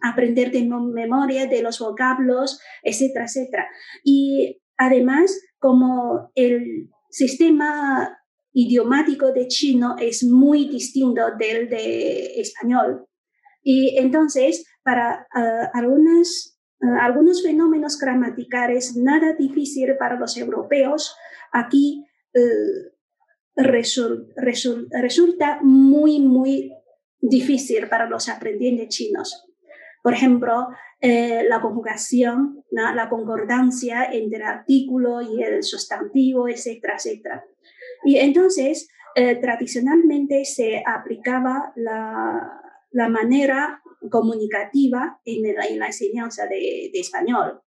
aprender de memoria de los vocablos, etcétera, etcétera. Y además, como el sistema idiomático de chino es muy distinto del de español, y entonces para algunos fenómenos gramaticales nada difícil para los europeos, aquí resulta muy, muy difícil para los aprendientes chinos. Por ejemplo, la conjugación, ¿no? La concordancia entre el artículo y el sustantivo, etcétera, etcétera. Y entonces, tradicionalmente se aplicaba la manera comunicativa en la enseñanza de español.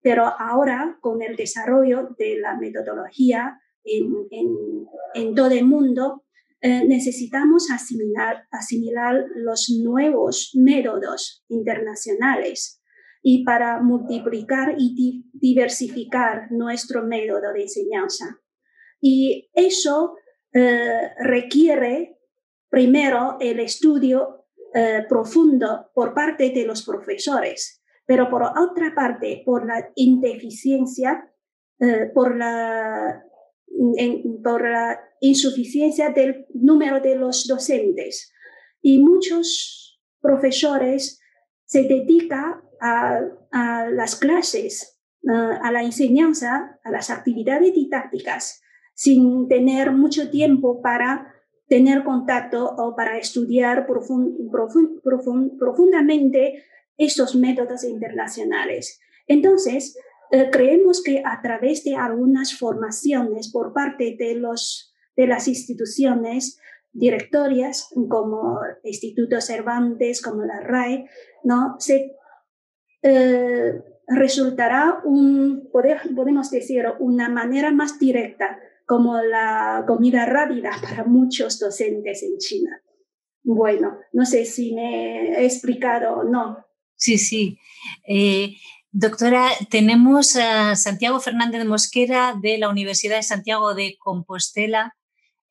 Pero ahora, con el desarrollo de la metodología en todo el mundo, necesitamos asimilar los nuevos métodos internacionales, y para multiplicar y diversificar nuestro método de enseñanza. Y eso requiere primero el estudio profundo por parte de los profesores, pero por otra parte, por la indeficiencia, por la insuficiencia del número de los docentes. Y muchos profesores se dedican a las clases, a la enseñanza, a las actividades didácticas, sin tener mucho tiempo para tener contacto o para estudiar profundamente estos métodos internacionales. Entonces, creemos que a través de algunas formaciones por parte de las instituciones directorias, como el Instituto Cervantes, como la RAE, ¿no? Resultará podemos decir, una manera más directa, como la comida rápida para muchos docentes en China. Bueno, no sé si me he explicado o no. Sí, sí. Doctora, tenemos a Santiago Fernández de Mosquera, de la Universidad de Santiago de Compostela.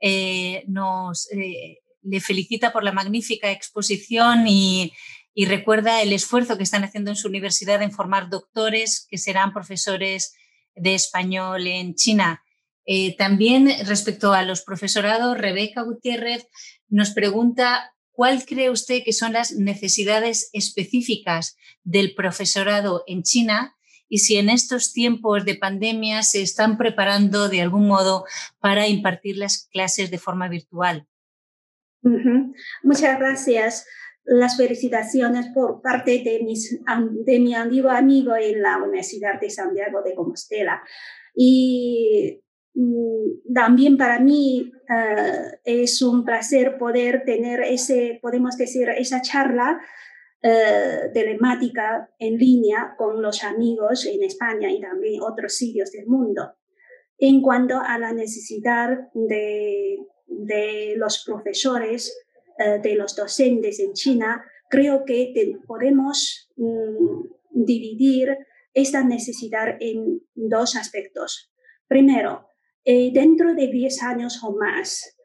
Le felicita por la magnífica exposición y recuerda el esfuerzo que están haciendo en su universidad en formar doctores que serán profesores de español en China. También, respecto a los profesorados, Rebeca Gutiérrez nos pregunta: ¿cuál cree usted que son las necesidades específicas del profesorado en China y si en estos tiempos de pandemia se están preparando de algún modo para impartir las clases de forma virtual? Muchas gracias. las felicitaciones por parte de mi antiguo amigo en la Universidad de Santiago de Compostela. Y también para mí es un placer poder tener esa charla telemática en línea con los amigos en España y también otros sitios del mundo. En cuanto a la necesidad de los profesores, de los docentes en China, creo que podemos dividir esta necesidad en dos aspectos. Primero, dentro de 10 años o más,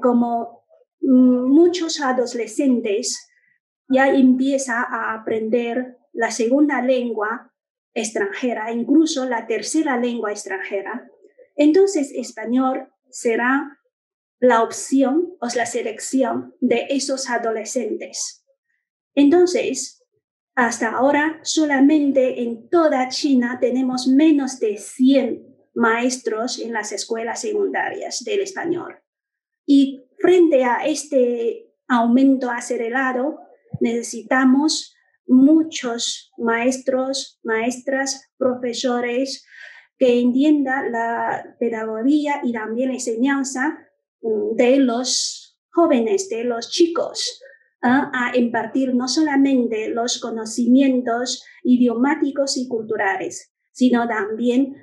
como muchos adolescentes ya empiezan a aprender la segunda lengua extranjera, incluso la tercera lengua extranjera, entonces español será la opción o la selección de esos adolescentes. Entonces, hasta ahora solamente en toda China tenemos menos de 100 maestros en las escuelas secundarias del español. Y frente a este aumento acelerado, necesitamos muchos maestros, maestras, profesores que entiendan la pedagogía y también la enseñanza de los jóvenes, de los chicos, a impartir no solamente los conocimientos idiomáticos y culturales, sino también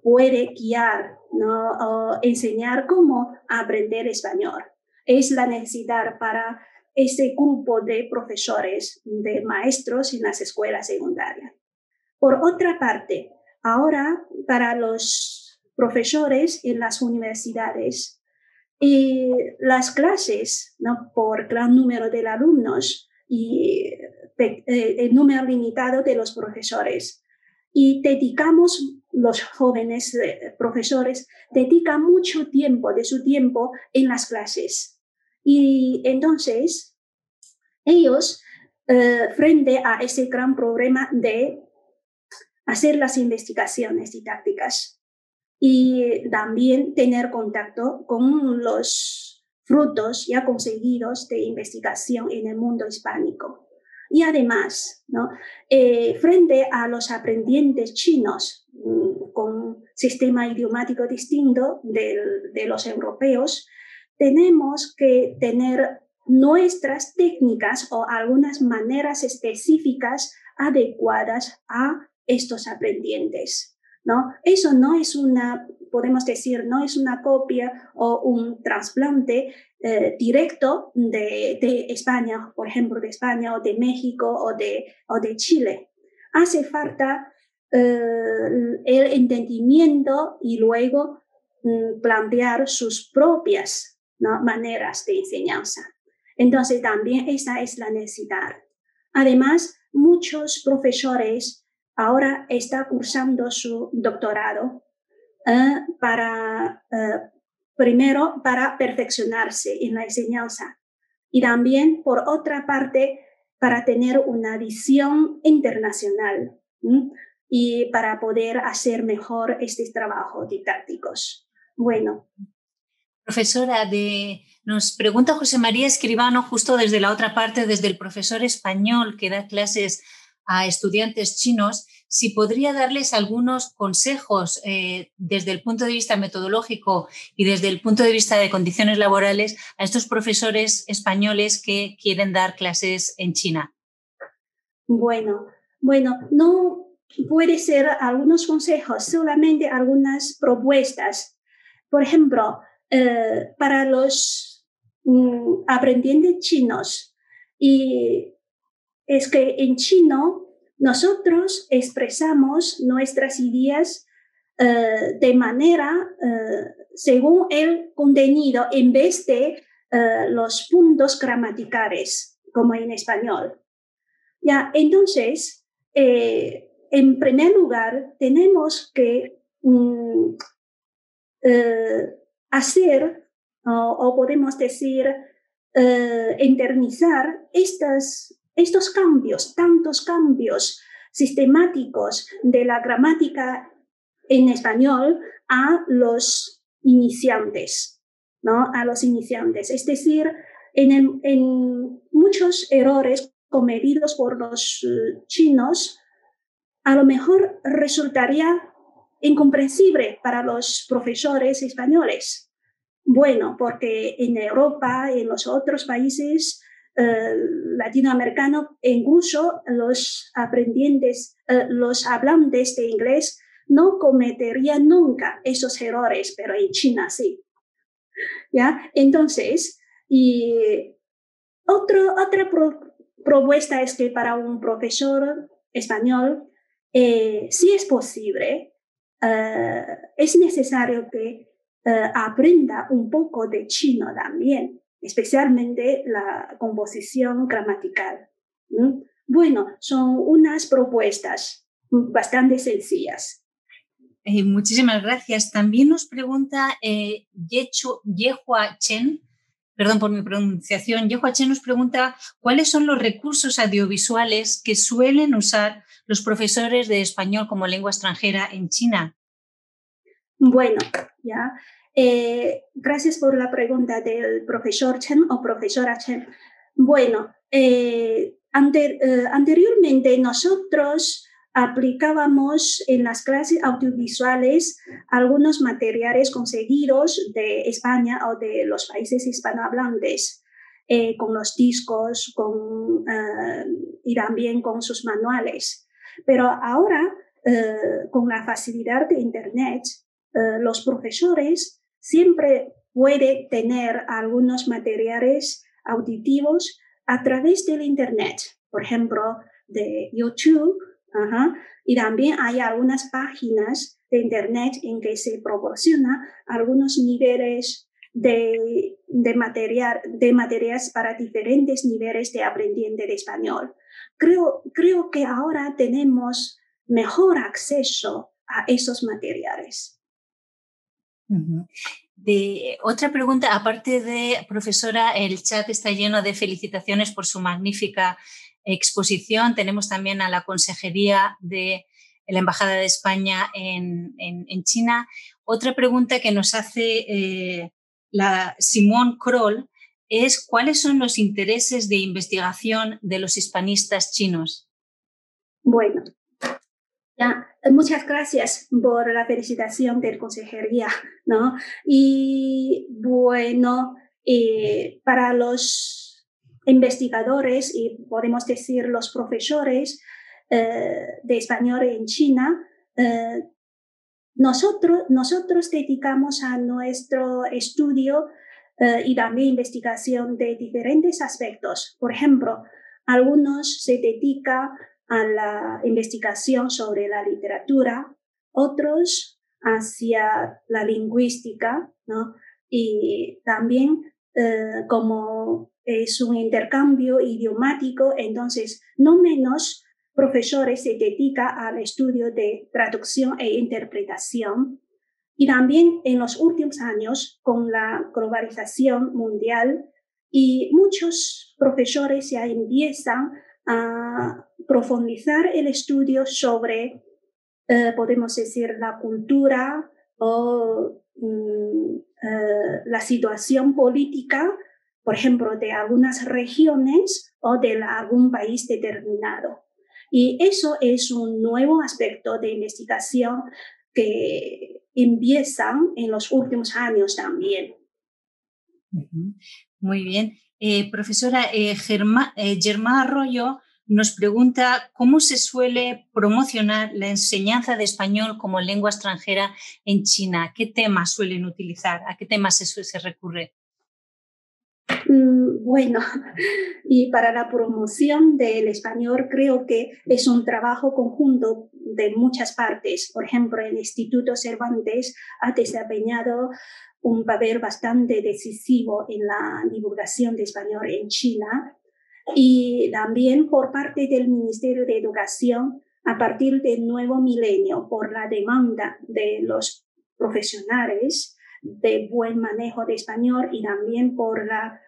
puede guiar, ¿no?, o enseñar cómo aprender español. Es la necesidad para ese grupo de profesores, de maestros en las escuelas secundarias. Por otra parte, ahora para los profesores en las universidades, las clases, ¿no?, por gran número de alumnos y el número limitado de los profesores. Y dedicamos, los jóvenes profesores, dedican mucho tiempo de su tiempo en las clases. Y entonces, ellos, frente a ese gran problema de hacer las investigaciones didácticas y también tener contacto con los frutos ya conseguidos de investigación en el mundo hispánico. Y además, ¿no?, frente a los aprendientes chinos con sistema idiomático distinto de los europeos, tenemos que tener nuestras técnicas o algunas maneras específicas adecuadas a estos aprendientes, ¿no? Eso no es una, podemos decir, no es una copia o un trasplante directo de España, por ejemplo, de España o de México o de Chile. Hace falta el entendimiento y luego plantear sus propias, ¿no?, maneras de enseñanza. Entonces, también esa es la necesidad. Además, muchos profesores ahora están cursando su doctorado primero para perfeccionarse en la enseñanza y también, por otra parte, para tener una visión internacional, ¿sí?, y para poder hacer mejor estos trabajos didácticos. Bueno. Profesora, nos pregunta José María Escribano, justo desde la otra parte, desde el profesor español que da clases a estudiantes chinos, si podría darles algunos consejos desde el punto de vista metodológico y desde el punto de vista de condiciones laborales a estos profesores españoles que quieren dar clases en China. Bueno, no puede ser algunos consejos, solamente algunas propuestas. Por ejemplo, para los aprendientes chinos, y es que en chino nosotros expresamos nuestras ideas de manera según el contenido en vez de los puntos gramaticales, como en español. Ya, entonces, en primer lugar, tenemos que hacer o podemos decir internalizar estos cambios, tantos cambios sistemáticos de la gramática en español a los iniciantes, ¿no? A los iniciantes. Es decir, en muchos errores cometidos por los chinos, a lo mejor resultaría incomprensible para los profesores españoles. Bueno, porque en Europa, en los otros países latinoamericanos, incluso los aprendientes, los hablantes de inglés, no cometerían nunca esos errores, pero en China sí. ¿Ya? Entonces, y otra propuesta es que para un profesor español, si es posible, es necesario que aprenda un poco de chino también, especialmente la composición gramatical. ¿Mm? Bueno, son unas propuestas bastante sencillas. Muchísimas gracias. También nos pregunta Yehua Chen, perdón por mi pronunciación, Yehua Chen nos pregunta cuáles son los recursos audiovisuales que suelen usar los profesores de español como lengua extranjera en China. Bueno, ya. Gracias por la pregunta del profesor Chen o profesora Chen. Bueno, anteriormente nosotros aplicábamos en las clases audiovisuales algunos materiales conseguidos de España o de los países hispanohablantes, con los discos y también con sus manuales. Pero ahora, con la facilidad de Internet, los profesores siempre pueden tener algunos materiales auditivos a través del Internet, por ejemplo, de YouTube. Ajá. Y también hay algunas páginas de Internet en que se proporciona algunos niveles de materias para diferentes niveles de aprendiente de español. Creo que ahora tenemos mejor acceso a esos materiales. Uh-huh. Otra pregunta, aparte de profesora, el chat está lleno de felicitaciones por su magnífica exposición. Tenemos también a la Consejería de la Embajada de España en China. Otra pregunta que nos hace la Simón Kroll es ¿cuáles son los intereses de investigación de los hispanistas chinos? Bueno, ya, muchas gracias por la felicitación de la Consejería, ¿no? Y bueno, para los investigadores y podemos decir los profesores de español en China, nosotros dedicamos a nuestro estudio y también investigación de diferentes aspectos. Por ejemplo, algunos se dedican a la investigación sobre la literatura, otros hacia la lingüística, ¿no? Y también como es un intercambio idiomático, entonces no menos profesores se dedican al estudio de traducción e interpretación. Y también en los últimos años, con la globalización mundial, y muchos profesores ya empiezan a profundizar el estudio sobre, podemos decir, la cultura o la situación política, por ejemplo, de algunas regiones o de algún país determinado. Y eso es un nuevo aspecto de investigación que empiezan en los últimos años también. Muy bien. Profesora, Germán Arroyo nos pregunta cómo se suele promocionar la enseñanza de español como lengua extranjera en China. ¿Qué temas suelen utilizar? ¿A qué temas se recurre? Bueno, y para la promoción del español creo que es un trabajo conjunto de muchas partes. Por ejemplo, el Instituto Cervantes ha desempeñado un papel bastante decisivo en la divulgación de español en China, y también por parte del Ministerio de Educación a partir del nuevo milenio por la demanda de los profesionales de buen manejo de español y también por la,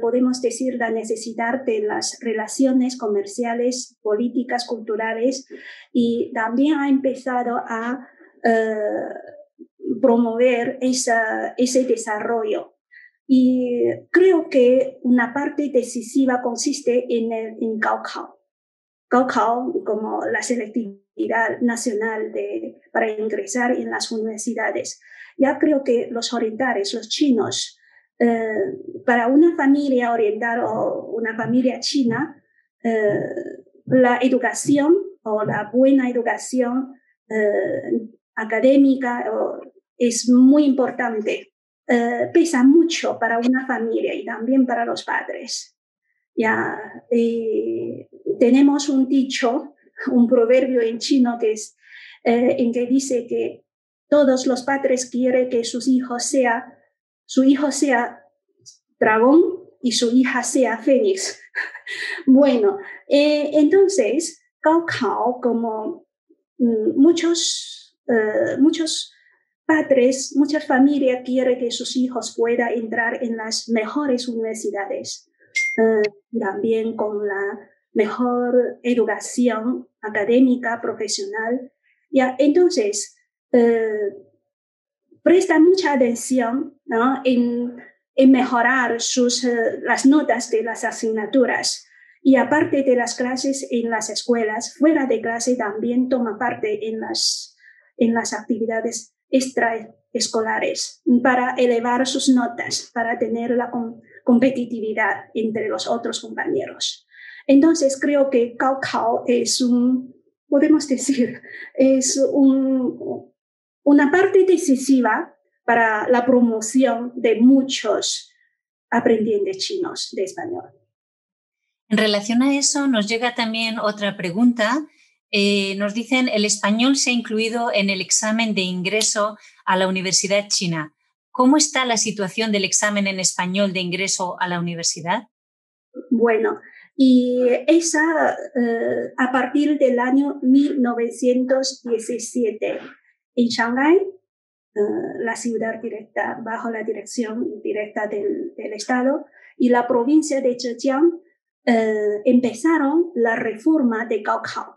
podemos decir, la necesidad de las relaciones comerciales, políticas, culturales, y también ha empezado a promover ese desarrollo. Y creo que una parte decisiva consiste en Gaokao. Gaokao, como la selectividad nacional para ingresar en las universidades. Ya creo que los orientales, los chinos, para una familia oriental o una familia china, la educación o la buena educación académica es muy importante. Pesa mucho para una familia y también para los padres. Ya, tenemos un dicho, un proverbio en chino que es, en que dice que todos los padres quieren que su hijo sea dragón y su hija sea fénix. Bueno, entonces, Gaokao, como muchos padres, muchas familias quieren que sus hijos puedan entrar en las mejores universidades, también con la mejor educación académica, profesional. Ya, entonces, prestan mucha atención, ¿no?, en mejorar las notas de las asignaturas. Y aparte de las clases en las escuelas, fuera de clase también toma parte en las actividades extraescolares para elevar sus notas, para tener la competitividad entre los otros compañeros. Entonces creo que Gaokao es una parte decisiva para la promoción de muchos aprendientes chinos de español. En relación a eso nos llega también otra pregunta. Nos dicen, el español se ha incluido en el examen de ingreso a la Universidad China. ¿Cómo está la situación del examen en español de ingreso a la universidad? Bueno, y esa a partir del año 1917 en Shanghái, la ciudad directa bajo la dirección directa del Estado y la provincia de Zhejiang empezaron la reforma de Gaokao.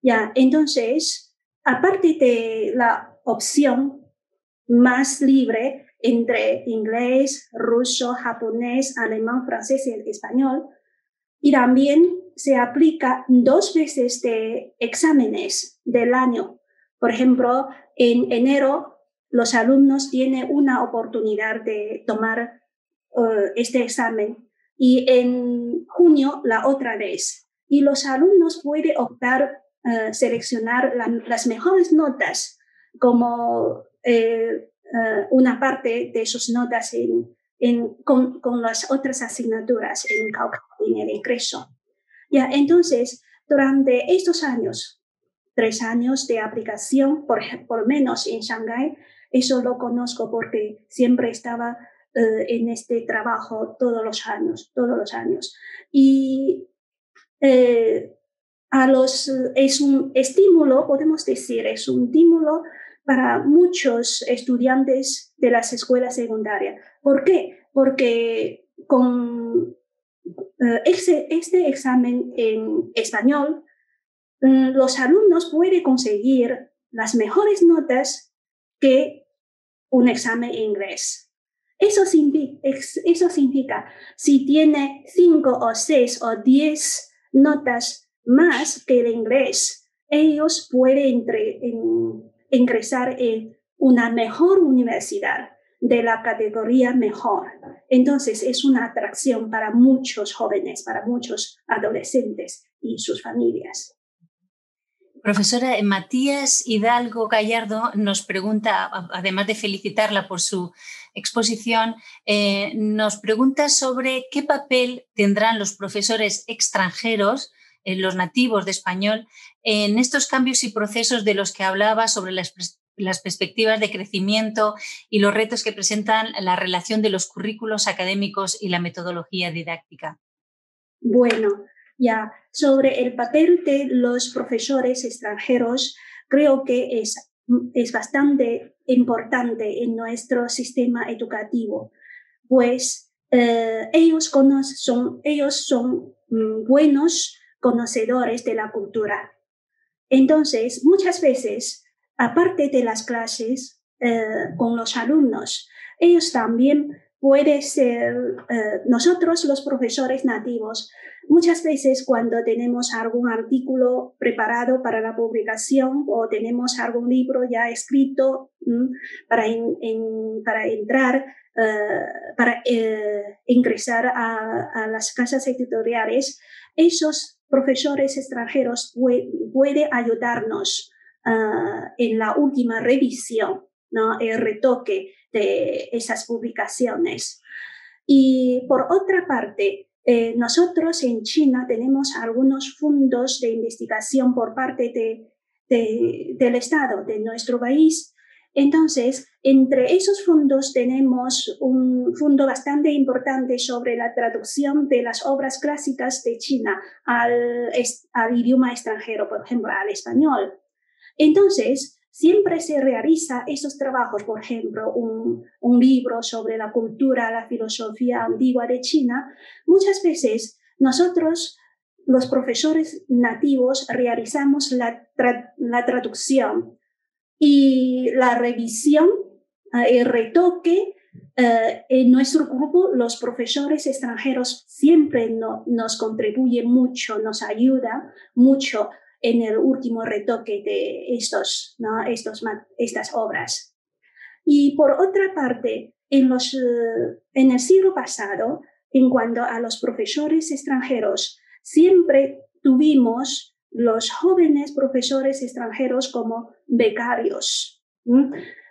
Ya, entonces, aparte de la opción más libre entre inglés, ruso, japonés, alemán, francés y el español, y también se aplica 2 veces de exámenes del año. Por ejemplo, en enero los alumnos tienen una oportunidad de tomar este examen y en junio la otra vez. Y los alumnos pueden optar seleccionar las mejores notas como una parte de sus notas con las otras asignaturas en el ingreso. Ya, entonces, durante estos años, 3 años de aplicación, por menos en Shanghái, eso lo conozco porque siempre estaba en este trabajo todos los años. Y es un estímulo, podemos decir, es un estímulo para muchos estudiantes de las escuelas secundarias. ¿Por qué? Porque con este examen en español, los alumnos pueden conseguir las mejores notas que un examen en inglés. Eso significa, si tiene 5 o 6 o 10 notas más que el inglés, ellos pueden ingresar en una mejor universidad de la categoría mejor. Entonces, es una atracción para muchos jóvenes, para muchos adolescentes y sus familias. Profesora, Matías Hidalgo Gallardo nos pregunta, además de felicitarla por su exposición, nos pregunta sobre qué papel tendrán los profesores extranjeros, los nativos de español, en estos cambios y procesos de los que hablaba sobre las perspectivas de crecimiento y los retos que presentan la relación de los currículos académicos y la metodología didáctica. Bueno, ya, sobre el papel de los profesores extranjeros, creo que es bastante importante en nuestro sistema educativo, pues ellos son buenos conocedores de la cultura. Entonces, muchas veces, aparte de las clases con los alumnos, ellos también puede ser nosotros los profesores nativos. Muchas veces cuando tenemos algún artículo preparado para la publicación o tenemos algún libro ya escrito para ingresar a las casas editoriales, esos profesores extranjeros pueden ayudarnos en la última revisión, ¿no? El retoque de esas publicaciones. Y por otra parte, nosotros en China tenemos algunos fondos de investigación por parte del Estado de nuestro país. Entonces, entre esos fondos tenemos un fondo bastante importante sobre la traducción de las obras clásicas de China al idioma extranjero, por ejemplo, al español. Entonces, siempre se realiza esos trabajos, por ejemplo, un libro sobre la cultura, la filosofía antigua de China. Muchas veces nosotros, los profesores nativos, realizamos la traducción y la revisión, el retoque. En nuestro grupo, los profesores extranjeros siempre nos contribuyen mucho, nos ayuda mucho en el último retoque de estas obras. Y por otra parte, en el siglo pasado, en cuanto a los profesores extranjeros, siempre tuvimos los jóvenes profesores extranjeros como becarios.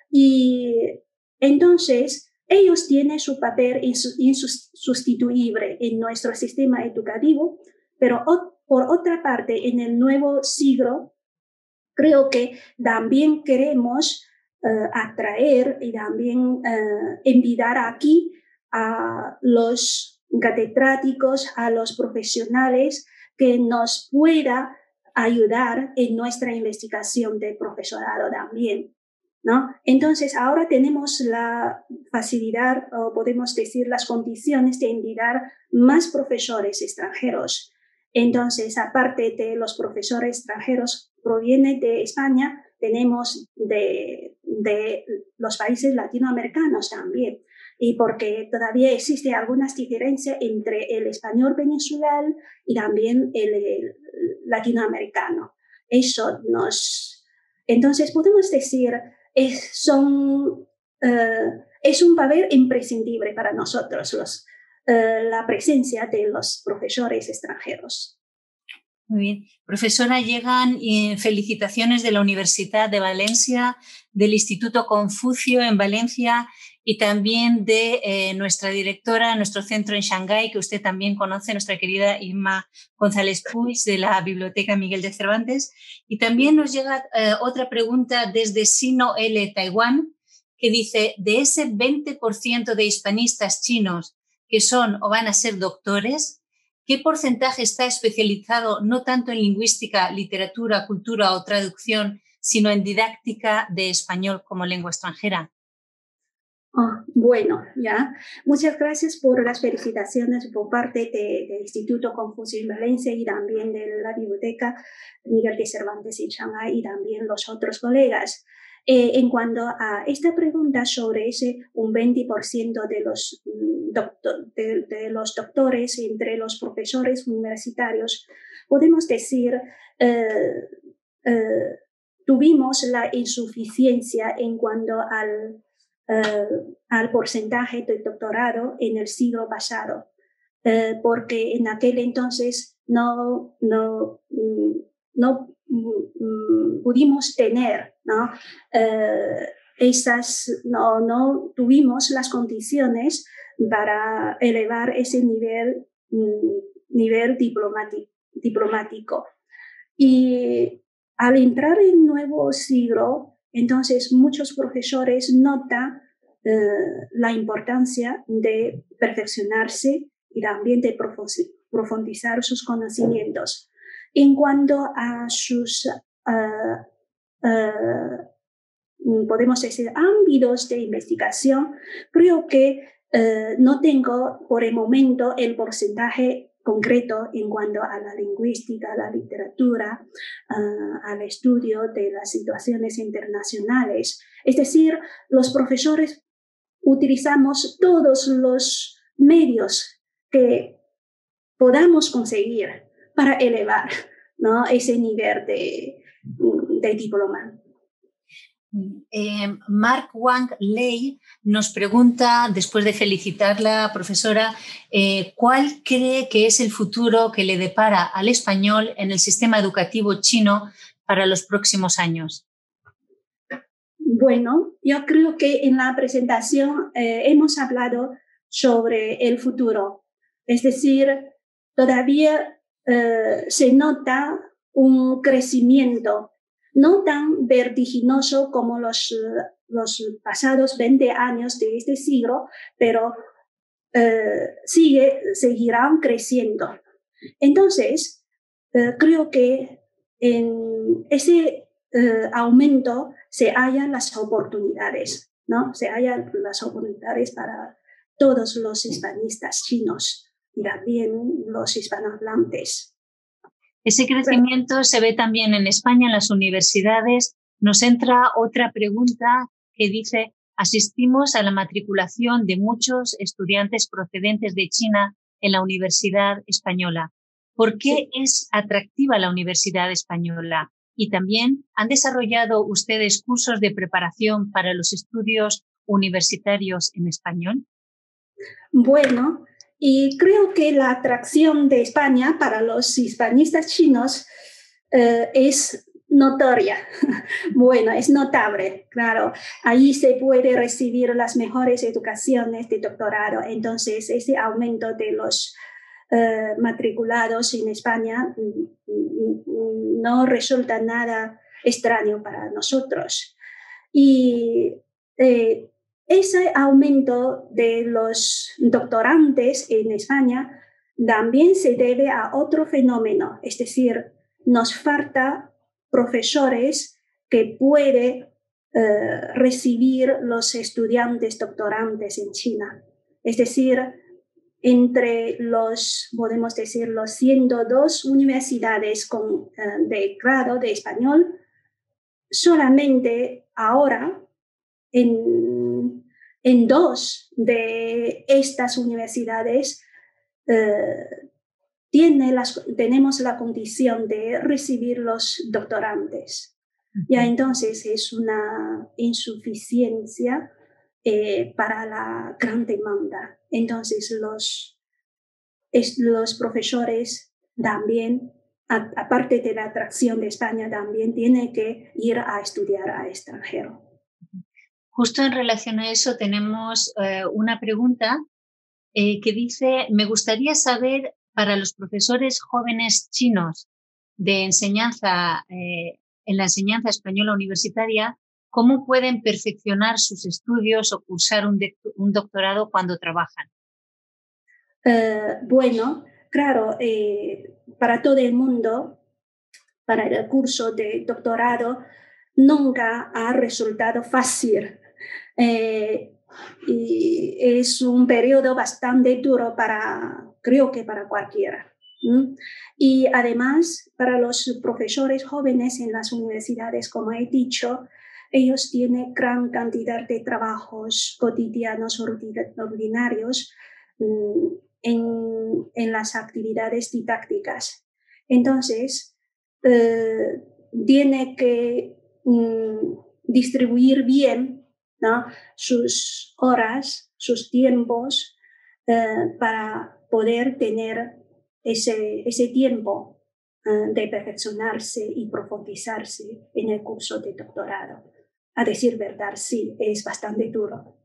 Y entonces, ellos tienen su papel insustituible en nuestro sistema educativo, pero por otra parte, en el nuevo siglo, creo que también queremos atraer y también invitar aquí a los catedráticos, a los profesionales que nos pueda ayudar en nuestra investigación de profesorado también, ¿no? Entonces, ahora tenemos la facilidad, o podemos decir, las condiciones de invitar más profesores extranjeros. Entonces, aparte de los profesores extranjeros provienen de España, tenemos de los países latinoamericanos también. Y porque todavía existen algunas diferencias entre el español peninsular y también el latinoamericano. Entonces, podemos decir, es un papel imprescindible para nosotros la presencia de los profesores extranjeros. Muy bien. Profesora, llegan felicitaciones de la Universidad de Valencia, del Instituto Confucio en Valencia y también de nuestra directora, nuestro centro en Shanghái, que usted también conoce, nuestra querida Inma González Puig, de la Biblioteca Miguel de Cervantes. Y también nos llega otra pregunta desde SinoELE, Taiwán, que dice, de ese 20% de hispanistas chinos que son o van a ser doctores, ¿qué porcentaje está especializado no tanto en lingüística, literatura, cultura o traducción, sino en didáctica de español como lengua extranjera? Oh, bueno, ya. Muchas gracias por las felicitaciones por parte del Instituto Confucio en Valencia y también de la Biblioteca Miguel de Cervantes en Shanghái y también los otros colegas. En cuanto a esta pregunta sobre ese un 20% de los doctores entre los profesores universitarios, podemos decir tuvimos la insuficiencia en cuanto al porcentaje de doctorado en el siglo pasado, porque en aquel entonces no pudimos tener, ¿no? No tuvimos las condiciones para elevar ese nivel diplomático. Y al entrar en nuevo siglo, entonces muchos profesores notan la importancia de perfeccionarse y también de profundizar sus conocimientos. En cuanto a sus, podemos decir, ámbitos de investigación, creo que no tengo por el momento el porcentaje concreto en cuanto a la lingüística, a la literatura, al estudio de las situaciones internacionales. Es decir, los profesores utilizamos todos los medios que podamos conseguir para elevar, ¿no?, ese nivel de diploma. Mark Wang Lei nos pregunta, después de felicitarla, profesora, ¿cuál cree que es el futuro que le depara al español en el sistema educativo chino para los próximos años? Bueno, yo creo que en la presentación hemos hablado sobre el futuro. Es decir, todavía se nota un crecimiento no tan vertiginoso como los pasados 20 años de este siglo, pero seguirán creciendo. Entonces, creo que en ese aumento se hallan las oportunidades, ¿no? Se hallan las oportunidades para todos los hispanistas chinos y también los hispanohablantes. Ese crecimiento se ve también en España, en las universidades. Nos entra otra pregunta que dice, asistimos a la matriculación de muchos estudiantes procedentes de China en la Universidad Española. ¿Por qué es atractiva la Universidad Española? Y también, ¿han desarrollado ustedes cursos de preparación para los estudios universitarios en español? Bueno, y creo que la atracción de España para los hispanistas chinos es notoria. Bueno, es notable, claro. Ahí se puede recibir las mejores educaciones de doctorado. Entonces, ese aumento de los matriculados en España no resulta nada extraño para nosotros. Y ese aumento de los doctorantes en España también se debe a otro fenómeno, es decir, nos falta profesores que pueden recibir los estudiantes doctorantes en China. Es decir, entre los, podemos decir, los 102 universidades de grado de español, solamente ahora en dos de estas universidades tenemos la condición de recibir los doctorantes. Ya entonces es una insuficiencia para la gran demanda. Entonces los profesores también, aparte de la atracción de España, también tienen que ir a estudiar al extranjero. Justo en relación a eso tenemos una pregunta que dice, me gustaría saber para los profesores jóvenes chinos de enseñanza, en la enseñanza española universitaria, ¿cómo pueden perfeccionar sus estudios o cursar un doctorado cuando trabajan? Bueno, claro, para todo el mundo, para el curso de doctorado, nunca ha resultado fácil. Y es un periodo bastante duro creo que para cualquiera. Y además, para los profesores jóvenes en las universidades, como he dicho, ellos tienen gran cantidad de trabajos cotidianos ordinarios en las actividades didácticas. Entonces, tiene que distribuir bien, ¿no?, sus horas, sus tiempos, para poder tener ese tiempo de perfeccionarse y profundizarse en el curso de doctorado. A decir verdad, sí, es bastante duro.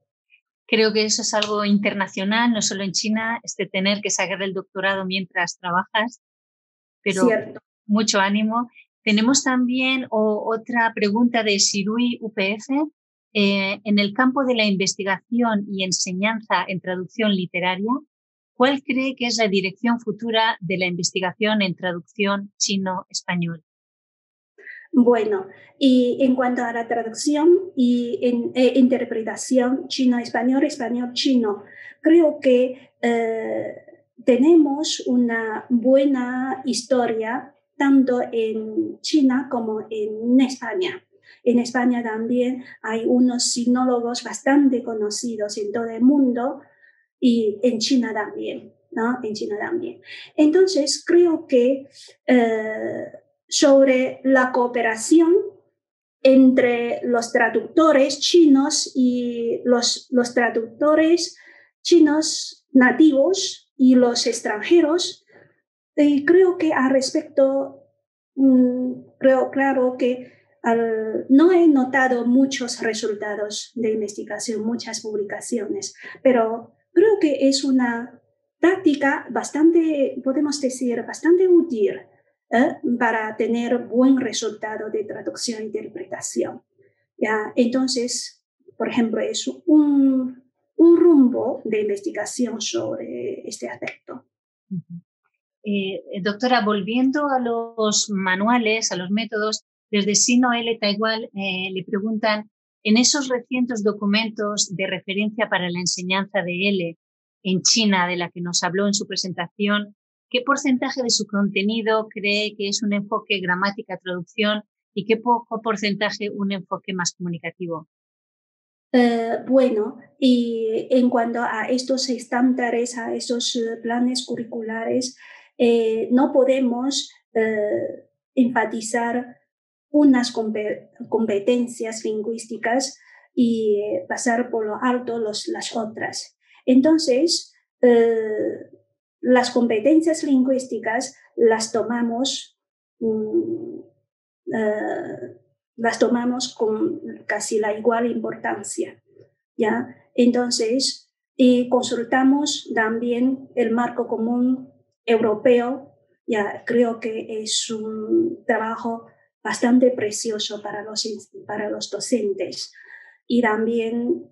Creo que eso es algo internacional, no solo en China, tener que sacar el doctorado mientras trabajas, pero cierto. Mucho ánimo. Tenemos también otra pregunta de Sirui UPF. En el campo de la investigación y enseñanza en traducción literaria, ¿cuál cree que es la dirección futura de la investigación en traducción chino-español? Bueno, y en cuanto a la traducción y interpretación chino-español, español-chino, creo que tenemos una buena historia tanto en China como en España. En España también hay unos sinólogos bastante conocidos en todo el mundo y en China también, ¿no? En China también. Entonces, creo que sobre la cooperación entre los traductores chinos y los traductores chinos nativos y los extranjeros, creo que al respecto, creo claro que no he notado muchos resultados de investigación, muchas publicaciones, pero creo que es una táctica bastante, podemos decir, bastante útil para tener buen resultado de traducción e interpretación. ¿Ya? Entonces, por ejemplo, es un rumbo de investigación sobre este aspecto. Doctora, volviendo a los manuales, a los métodos, desde Sino L. Taigual le preguntan, en esos recientes documentos de referencia para la enseñanza de L en China, de la que nos habló en su presentación, ¿qué porcentaje de su contenido cree que es un enfoque gramática-traducción y qué poco porcentaje un enfoque más comunicativo? Bueno, y en cuanto a estos estándares, a esos planes curriculares, no podemos enfatizar unas competencias lingüísticas y pasar por lo alto las otras. Entonces, las competencias lingüísticas las tomamos con casi la igual importancia, ¿ya? Entonces, y consultamos también el marco común europeo, ya creo que es un trabajo bastante precioso para los docentes. Y también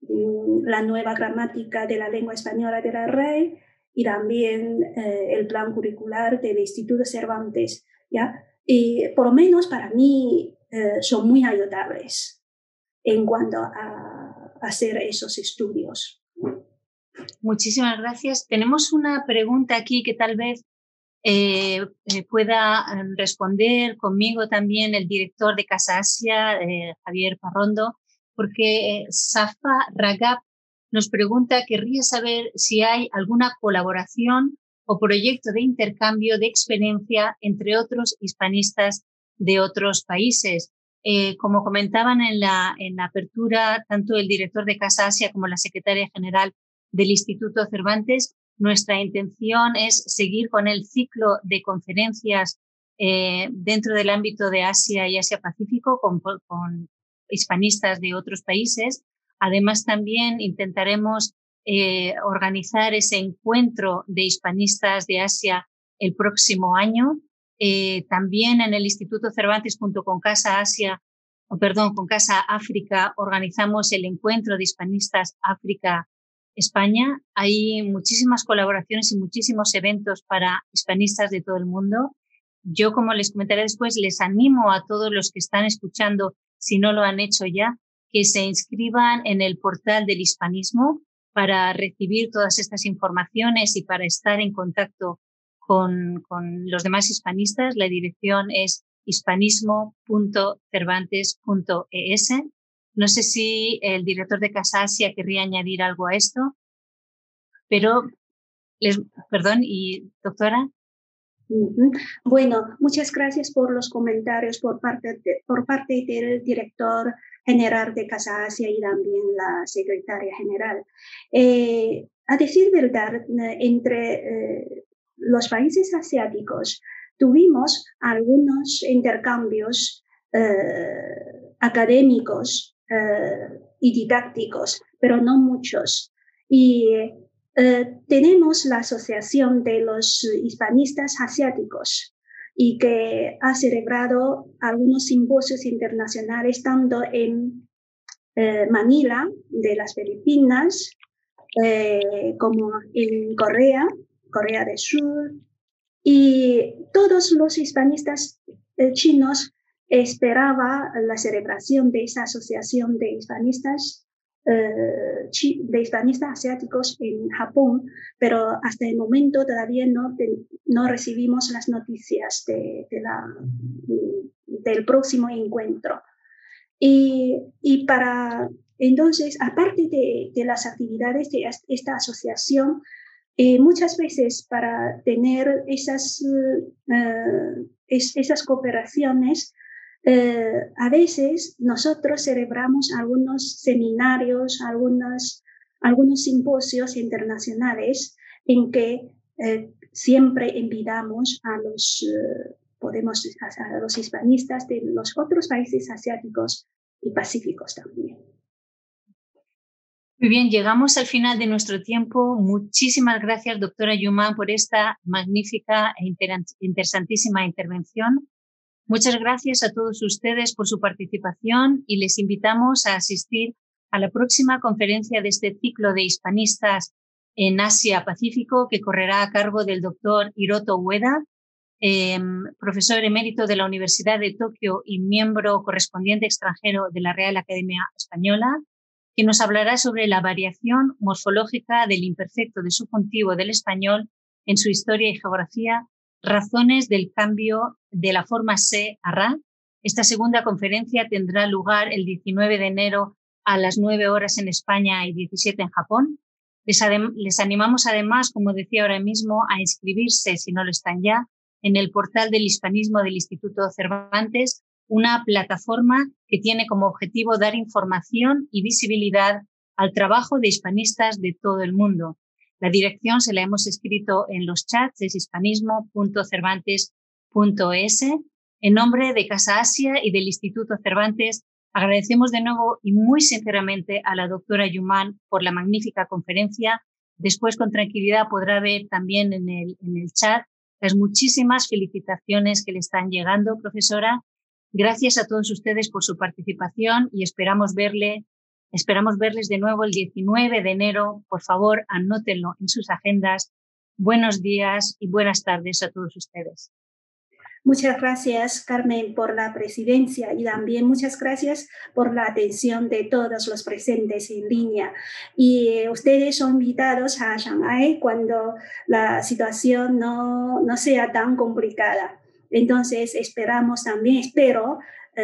la nueva gramática de la lengua española de la RAE y también el plan curricular del Instituto Cervantes, ¿ya? Y por lo menos para mí son muy ayudables en cuanto a hacer esos estudios. Muchísimas gracias. Tenemos una pregunta aquí que tal vez pueda responder conmigo también el director de Casa Asia, Javier Parrondo, porque Safa Ragab nos pregunta, querría saber si hay alguna colaboración o proyecto de intercambio de experiencia entre otros hispanistas de otros países. Como comentaban en la apertura, tanto el director de Casa Asia como la secretaria general del Instituto Cervantes, nuestra intención es seguir con el ciclo de conferencias dentro del ámbito de Asia y Asia-Pacífico con hispanistas de otros países. Además, también intentaremos organizar ese encuentro de hispanistas de Asia el próximo año. También en el Instituto Cervantes, junto con Casa África, organizamos el encuentro de hispanistas África España. Hay muchísimas colaboraciones y muchísimos eventos para hispanistas de todo el mundo. Yo, como les comentaré después, les animo a todos los que están escuchando, si no lo han hecho ya, que se inscriban en el portal del hispanismo para recibir todas estas informaciones y para estar en contacto con los demás hispanistas. La dirección es hispanismo.cervantes.es. No sé si el director de Casa Asia querría añadir algo a esto, pero, perdón, y doctora. Bueno, muchas gracias por los comentarios por parte del director general de Casa Asia y también la secretaria general. A decir verdad, entre los países asiáticos tuvimos algunos intercambios académicos y didácticos, pero no muchos. Y tenemos la Asociación de los Hispanistas Asiáticos y que ha celebrado algunos simposios internacionales tanto en Manila, de las Filipinas, como en Corea del Sur. Y todos los hispanistas chinos esperaba la celebración de esa asociación de hispanistas de hispanistas asiáticos en Japón, pero hasta el momento todavía no recibimos las noticias del próximo encuentro. Y para entonces, aparte de las actividades de esta asociación, muchas veces para tener esas cooperaciones, a veces nosotros celebramos algunos seminarios, algunos simposios internacionales en que siempre invitamos a los hispanistas de los otros países asiáticos y pacíficos también. Muy bien, llegamos al final de nuestro tiempo. Muchísimas gracias, doctora Yuman, por esta magnífica e interesantísima intervención. Muchas gracias a todos ustedes por su participación y les invitamos a asistir a la próxima conferencia de este ciclo de hispanistas en Asia-Pacífico, que correrá a cargo del doctor Hiroto Ueda, profesor emérito de la Universidad de Tokio y miembro correspondiente extranjero de la Real Academia Española, que nos hablará sobre la variación morfológica del imperfecto de subjuntivo del español en su historia y geografía, razones del cambio de la forma se a ra. Esta segunda conferencia tendrá lugar el 19 de enero a las 9 horas en España y 17 en Japón. Les animamos además, como decía ahora mismo, a inscribirse, si no lo están ya, en el portal del hispanismo del Instituto Cervantes, una plataforma que tiene como objetivo dar información y visibilidad al trabajo de hispanistas de todo el mundo. La dirección se la hemos escrito en los chats, es hispanismo.cervantes.es. En nombre de Casa Asia y del Instituto Cervantes, agradecemos de nuevo y muy sinceramente a la doctora Yuman por la magnífica conferencia. Después, con tranquilidad, podrá ver también en el chat las muchísimas felicitaciones que le están llegando, profesora. Gracias a todos ustedes por su participación y esperamos verles de nuevo el 19 de enero. Por favor, anótenlo en sus agendas. Buenos días y buenas tardes a todos ustedes. Muchas gracias, Carmen, por la presidencia, y también muchas gracias por la atención de todos los presentes en línea. Y ustedes son invitados a Shanghái cuando la situación no sea tan complicada. Entonces, espero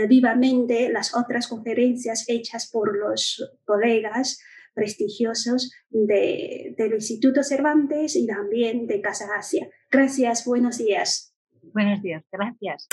vivamente las otras conferencias hechas por los colegas prestigiosos del Instituto Cervantes y también de Casa Asia. Gracias, buenos días. Buenos días, gracias.